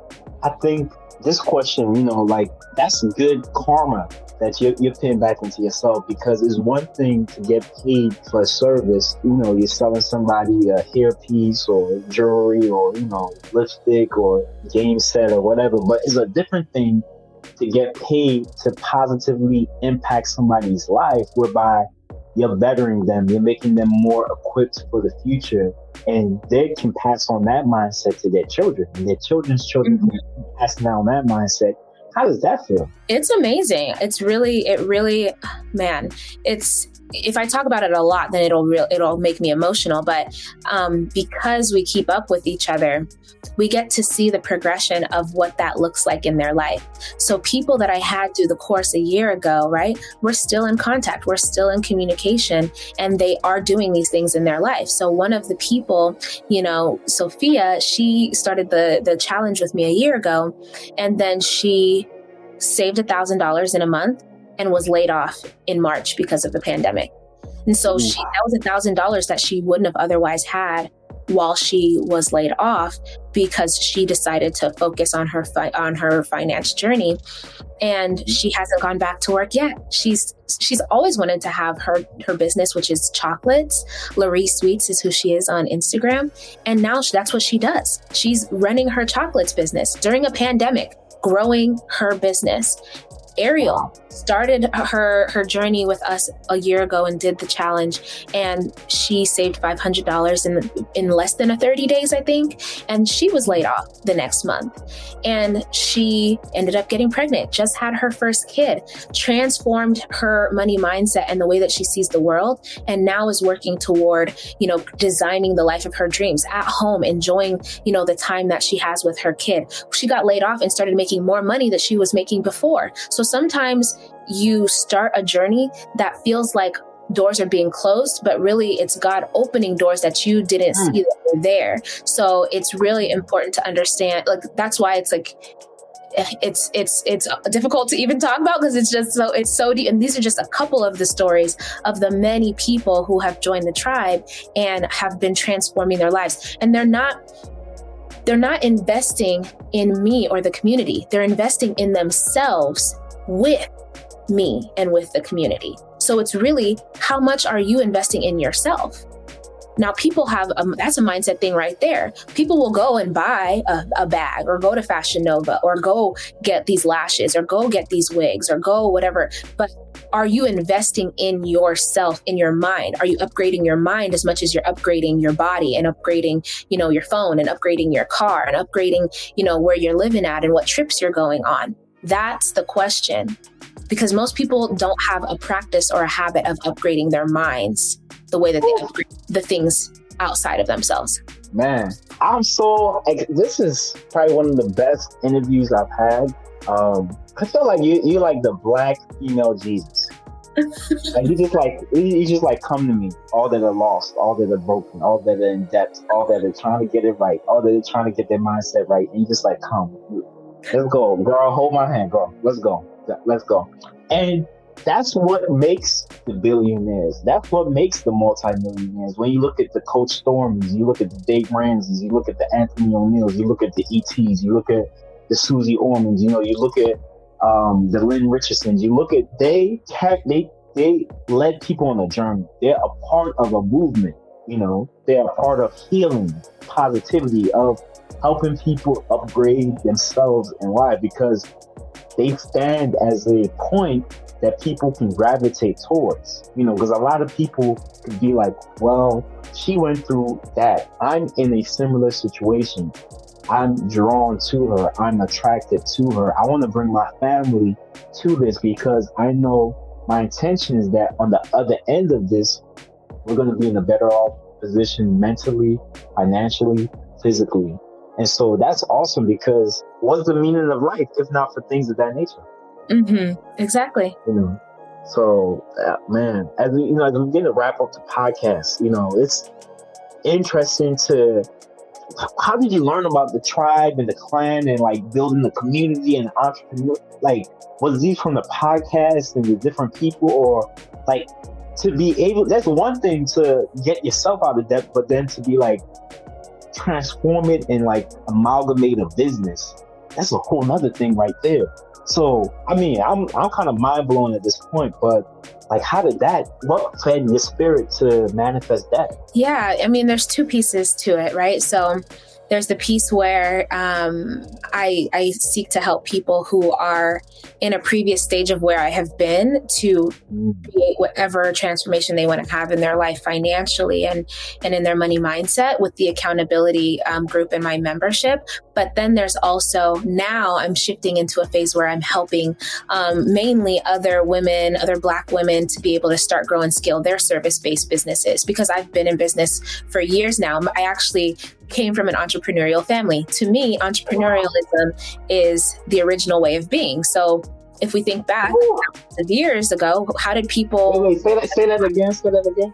I think this question, you know, like that's good karma that you're, you're paying back into yourself, because it's one thing to get paid for a service. You know, you're selling somebody a hairpiece or jewelry or, you know, lipstick or game set or whatever. But it's a different thing to get paid to positively impact somebody's life, whereby you're bettering them, you're making them more equipped for the future. And they can pass on that mindset to their children and their children's children mm-hmm. can pass down that mindset. How does that feel? It's amazing. It's really, it really, man, it's, if I talk about it a lot, then it'll real, it'll make me emotional. But um, because we keep up with each other, we get to see the progression of what that looks like in their life. So people that I had through the course a year ago, right? We're still in contact. We're still in communication, and they are doing these things in their life. So one of the people, you know, Sophia, she started the the challenge with me a year ago, and then she saved a thousand dollars in a month and was laid off in March because of the pandemic. And so she, that was a thousand dollars that she wouldn't have otherwise had while she was laid off, because she decided to focus on her fi- on her finance journey. And she hasn't gone back to work yet. She's she's always wanted to have her, her business, which is chocolates. Lurie Sweets is who she is on Instagram. And now she, that's what she does. She's running her chocolates business during a pandemic, growing her business. Ariel started her her journey with us a year ago and did the challenge, and she saved five hundred dollars in in less than thirty days, I think. And she was laid off the next month, and she ended up getting pregnant, just had her first kid, transformed her money mindset and the way that she sees the world, and now is working toward, you know, designing the life of her dreams at home, enjoying, you know, the time that she has with her kid. She got laid off and started making more money that she was making before. So sometimes you start a journey that feels like doors are being closed, but really it's God opening doors that you didn't mm. see that were there. So it's really important to understand, like, that's why it's like, it's it's it's difficult to even talk about, because it's just so it's so deep. And these are just a couple of the stories of the many people who have joined the tribe and have been transforming their lives. And they're not they're not investing in me or the community. They're investing in themselves with me and with the community. So it's really, how much are you investing in yourself? Now, people have, um, that's a mindset thing right there. People will go and buy a, a bag, or go to Fashion Nova, or go get these lashes, or go get these wigs, or go whatever. But are you investing in yourself, in your mind? Are you upgrading your mind as much as you're upgrading your body, and upgrading, you know, your phone, and upgrading your car, and upgrading, you know, where you're living at and what trips you're going on? That's the question. Because most people don't have a practice or a habit of upgrading their minds the way that they upgrade the things outside of themselves. Man, I'm so, like, this is probably one of the best interviews I've had. Um, I feel like you, you're like the black female Jesus. Like you just like, you just like come to me, all that are lost, all that are broken, all that are in debt, all that are trying to get it right, all that are trying to get their mindset right. And you just like, come, let's go, girl, hold my hand, girl, let's go. Let's go. And that's what makes the billionaires. That's what makes the multi-millionaires. When you look at the Coach Storms, you look at the Dave Ramseys, you look at the Anthony O'Neills, you look at the E Ts, you look at the Susie Ormans, you know, you look at um, the Lynn Richardsons, you look at, they have, they, they led people on a journey. They're a part of a movement, you know, they're a part of healing, positivity, of helping people upgrade themselves in life, because they stand as a point that people can gravitate towards, you know, because a lot of people could be like, well, she went through that. I'm in a similar situation. I'm drawn to her. I'm attracted to her. I want to bring my family to this, because I know my intention is that on the other end of this, we're going to be in a better off position mentally, financially, physically. And so that's awesome, because what's the meaning of life if not for things of that nature? Mm-hmm. Exactly. You know, so uh, man, as we, you know, as I'm going to wrap up the podcast, you know, it's interesting to, how did you learn about the tribe and the clan and like building the community and entrepreneur? Like, was these from the podcast and the different people, or like to be able? That's one thing to get yourself out of debt, but then to be like, transform it and like amalgamate a business, that's a whole nother thing right there. So I mean, I'm I'm kind of mind blown at this point, but like, how did that, what fed your spirit to manifest that? Yeah, I mean, there's two pieces to it, right? So there's the piece where um, I, I seek to help people who are in a previous stage of where I have been to create whatever transformation they want to have in their life financially and, and in their money mindset with the accountability um, group and my membership. But then there's also, now I'm shifting into a phase where I'm helping um, mainly other women, other Black women, to be able to start, grow, and scale their service-based businesses, because I've been in business for years now. I actually came from an entrepreneurial family. To me, entrepreneurialism is the original way of being. So if we think back years ago, how did people... Wait, wait, say that, say that again, say that again.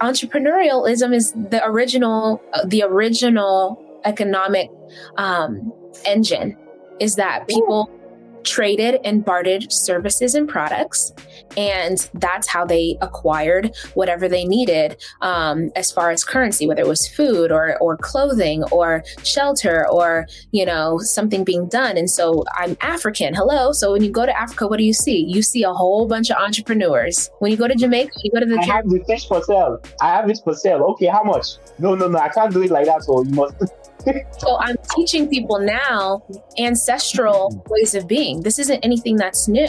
Entrepreneurialism is the original, the original economic um, engine, is that people traded and bartered services and products. And that's how they acquired whatever they needed um, as far as currency, whether it was food or or clothing or shelter or, you know, something being done. And so I'm African. Hello. So when you go to Africa, what do you see? You see a whole bunch of entrepreneurs. When you go to Jamaica, you go to the... I have the fish for sale. I have this for sale. Okay, how much? No, no, no. I can't do it like that. So you must... So I'm teaching people now ancestral ways of being. This isn't anything that's new.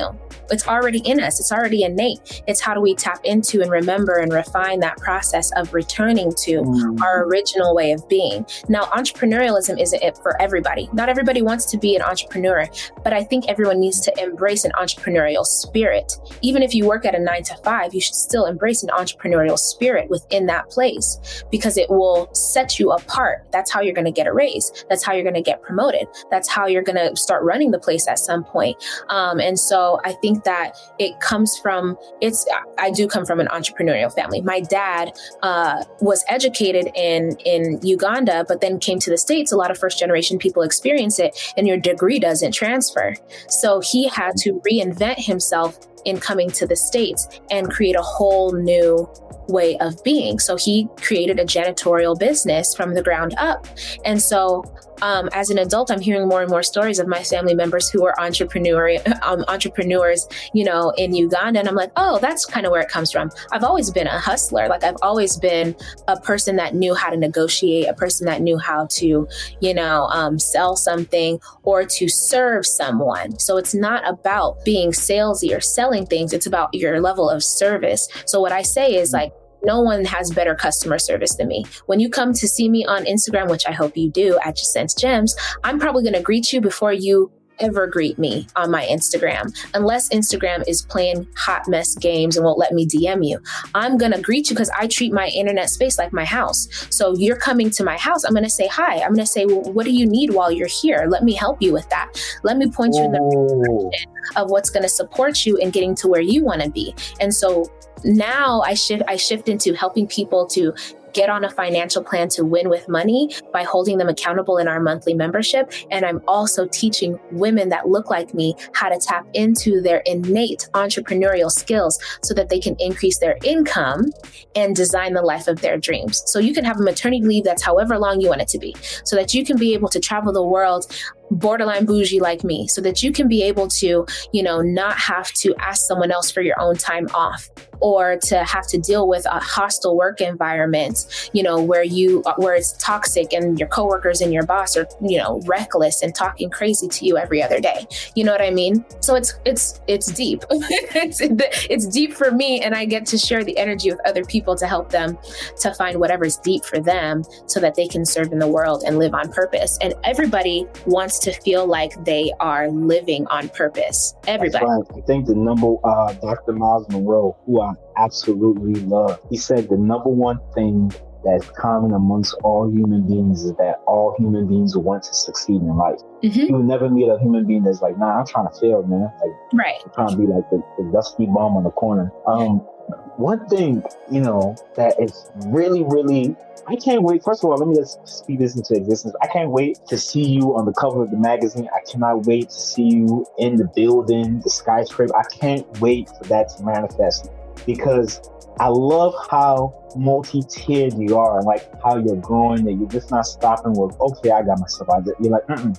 It's already in us. It's already innate. It's how do we tap into and remember and refine that process of returning to mm. our original way of being. Now, entrepreneurialism isn't it for everybody. Not everybody wants to be an entrepreneur, but I think everyone needs to embrace an entrepreneurial spirit. Even if you work at a nine to five, you should still embrace an entrepreneurial spirit within that place, because it will set you apart. That's how you're going to get a raise. That's how you're going to get promoted. That's how you're going to start running the place at some point. Um, and so I think that it comes from, it's, I do come from an entrepreneurial family. My dad uh, was educated in, in Uganda, but then came to the States. A lot of first generation people experience it, and your degree doesn't transfer. So he had to reinvent himself in coming to the States and create a whole new way of being. So he created a janitorial business from the ground up. And so um, as an adult, I'm hearing more and more stories of my family members who are entrepreneur, um, entrepreneurs, you know, in Uganda. And I'm like, oh, that's kind of where it comes from. I've always been a hustler. Like I've always been a person that knew how to negotiate, a person that knew how to, you know, um, sell something or to serve someone. So it's not about being salesy or selling things. It's about your level of service. So what I say is like, no one has better customer service than me. When you come to see me on Instagram, which I hope you do at Jacent's Gems, I'm probably going to greet you before you ever greet me on my Instagram, unless Instagram is playing hot mess games and won't let me D M you. I'm going to greet you because I treat my internet space like my house. So you're coming to my house. I'm going to say, hi. I'm going to say, well, what do you need while you're here? Let me help you with that. Let me point you in the right direction of what's going to support you in getting to where you want to be. And so now I shift, I shift into helping people to get on a financial plan to win with money by holding them accountable in our monthly membership. And I'm also teaching women that look like me how to tap into their innate entrepreneurial skills so that they can increase their income and design the life of their dreams. So you can have a maternity leave that's however long you want it to be, so that you can be able to travel the world borderline bougie like me, so that you can be able to, you know, not have to ask someone else for your own time off, or to have to deal with a hostile work environment, you know, where you, where it's toxic and your coworkers and your boss are, you know, reckless and talking crazy to you every other day. You know what I mean? So it's, it's, it's deep. it's, it's deep for me. And I get to share the energy with other people to help them to find whatever's deep for them so that they can serve in the world and live on purpose. And everybody wants to feel like they are living on purpose. Everybody. That's right. I think the number, uh, Doctor Miles Monroe, who I absolutely love. He said the number one thing that's common amongst all human beings is that all human beings want to succeed in life. Mm-hmm. You'll never meet a human being that's like, nah, I'm trying to fail, man. Like, right. I'm trying to be like the, the dusty bum on the corner. Um, one thing, you know, that is really, really, I can't wait. First of all, let me just speak this into existence. I can't wait to see you on the cover of the magazine. I cannot wait to see you in the building, the skyscraper. I can't wait for that to manifest. Because I love how multi-tiered you are, and like how you're growing, that you're just not stopping with, okay, I got myself out of that. You're like, mm-mm,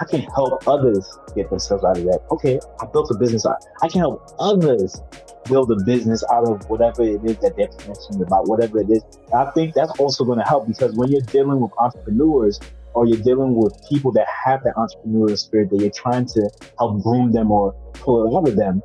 I can help others get themselves out of that. Okay, I built a business. I, I can help others build a business out of whatever it is that they're passionate about, whatever it is. And I think that's also going to help, because when you're dealing with entrepreneurs, or you're dealing with people that have that entrepreneurial spirit, that you're trying to help groom them or pull it out of them,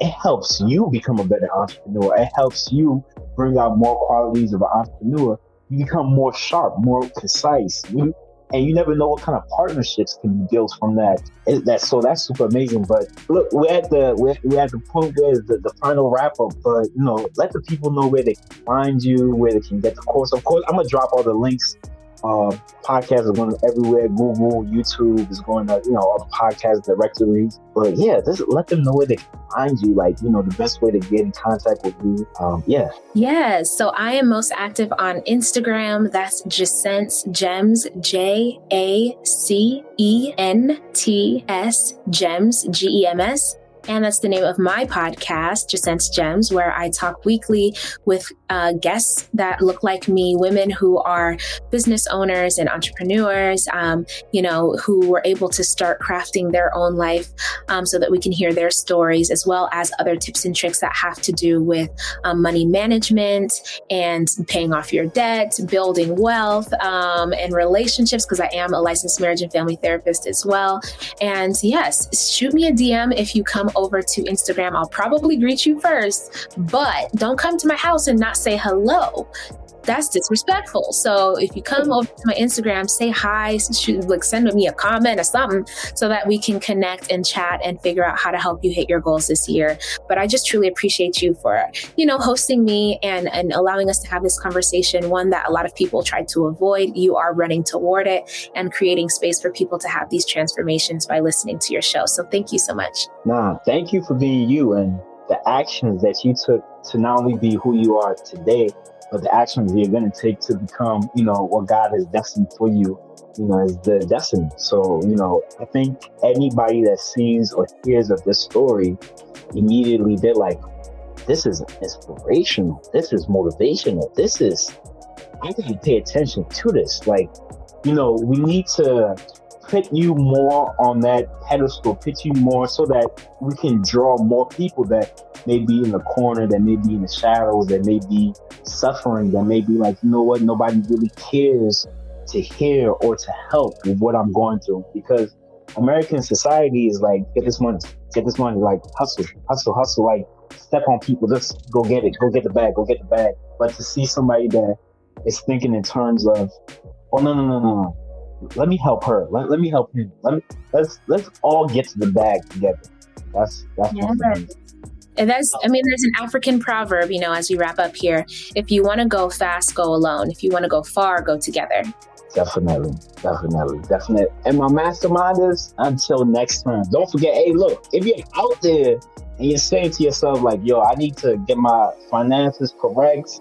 it helps you become a better entrepreneur. It helps you bring out more qualities of an entrepreneur. You become more sharp, more concise. You, and you never know what kind of partnerships can be built from that. It, that so that's super amazing. But look, we're at the we're, we're at the point where the, the final wrap up. But you know, let the people know where they can find you, where they can get the course. Of course, I'm gonna drop all the links. Uh, podcasts are going everywhere. Google, YouTube is going to, you know, all the podcast directories. But yeah, just let them know where they can find you. Like, you know, the best way to get in contact with you. Um, yeah. Yes. So I am most active on Instagram. That's Jacent's Gems, J A C E N T S Gems, G E M S. And that's the name of my podcast, Jacent's Gems, where I talk weekly with uh, guests that look like me, women who are business owners and entrepreneurs, um, you know, who were able to start crafting their own life um, so that we can hear their stories, as well as other tips and tricks that have to do with um, money management and paying off your debt, building wealth um, and relationships, because I am a licensed marriage and family therapist as well. And yes, shoot me a D M if you come over to Instagram. I'll probably greet you first, but don't come to my house and not say hello. That's disrespectful. So if you come over to my Instagram, say hi, shoot, like send me a comment or something so that we can connect and chat and figure out how to help you hit your goals this year. But I just truly appreciate you for, you know, hosting me and, and allowing us to have this conversation, one that a lot of people try to avoid. You are running toward it and creating space for people to have these transformations by listening to your show. So thank you so much. Nah, thank you for being you and the actions that you took to not only be who you are today, but the actions you're going to take to become, you know, what God has destined for you, you know, is the destiny. So, you know, I think anybody that sees or hears of this story, immediately they're like, this is inspirational. This is motivational. This is, I need to pay attention to this. Like, you know, we need to put you more on that pedestal, put you more so that we can draw more people that may be in the corner, that may be in the shadows, that may be suffering, that may be like, you know what, nobody really cares to hear or to help with what I'm going through. Because American society is like, get this money, get this money, like hustle, hustle, hustle, like step on people, just go get it, go get the bag, go get the bag. But to see somebody that is thinking in terms of, oh, no, no, no, no. Let me help her. Let, let me help him. Let me, let's let's all get to the bag together. That's that's yeah, and that's. I mean, there's an African proverb, you know, as we wrap up here. If you want to go fast, go alone. If you want to go far, go together. Definitely, definitely, definitely. And my masterminders, until next time, don't forget. Hey, look, if you're out there and you're saying to yourself, like, yo, I need to get my finances correct.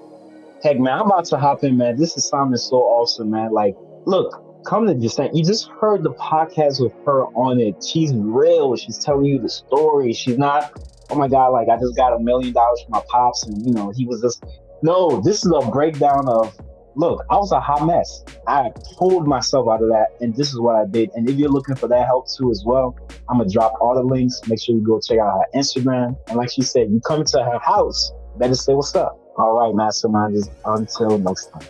Heck, man, I'm about to hop in, man. This assignment is so awesome, man. Like, look. Come to Jacent. You just heard the podcast with her on it. She's real. She's telling you the story. She's not, oh my God, like I just got a million dollars from my pops and, you know, he was just, no, this is a breakdown of, look, I was a hot mess. I pulled myself out of that and this is what I did. And if you're looking for that help too as well, I'm going to drop all the links. Make sure you go check out her Instagram. And like she said, you come to her house, better say what's up. All right, masterminders, until next time.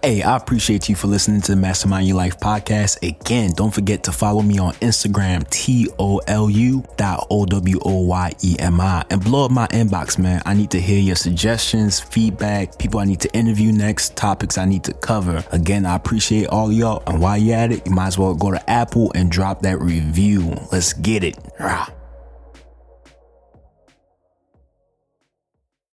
Hey, I appreciate you for listening to the Mastermind Your Life podcast. Again, don't forget to follow me on Instagram, T-O-L-U dot O-W-O-Y-E-M-I, and blow up my inbox, man. I need to hear your suggestions, feedback, people I need to interview next, topics I need to cover. Again, I appreciate all y'all. And while you're at it, you might as well go to Apple and drop that review. Let's get it. Rah.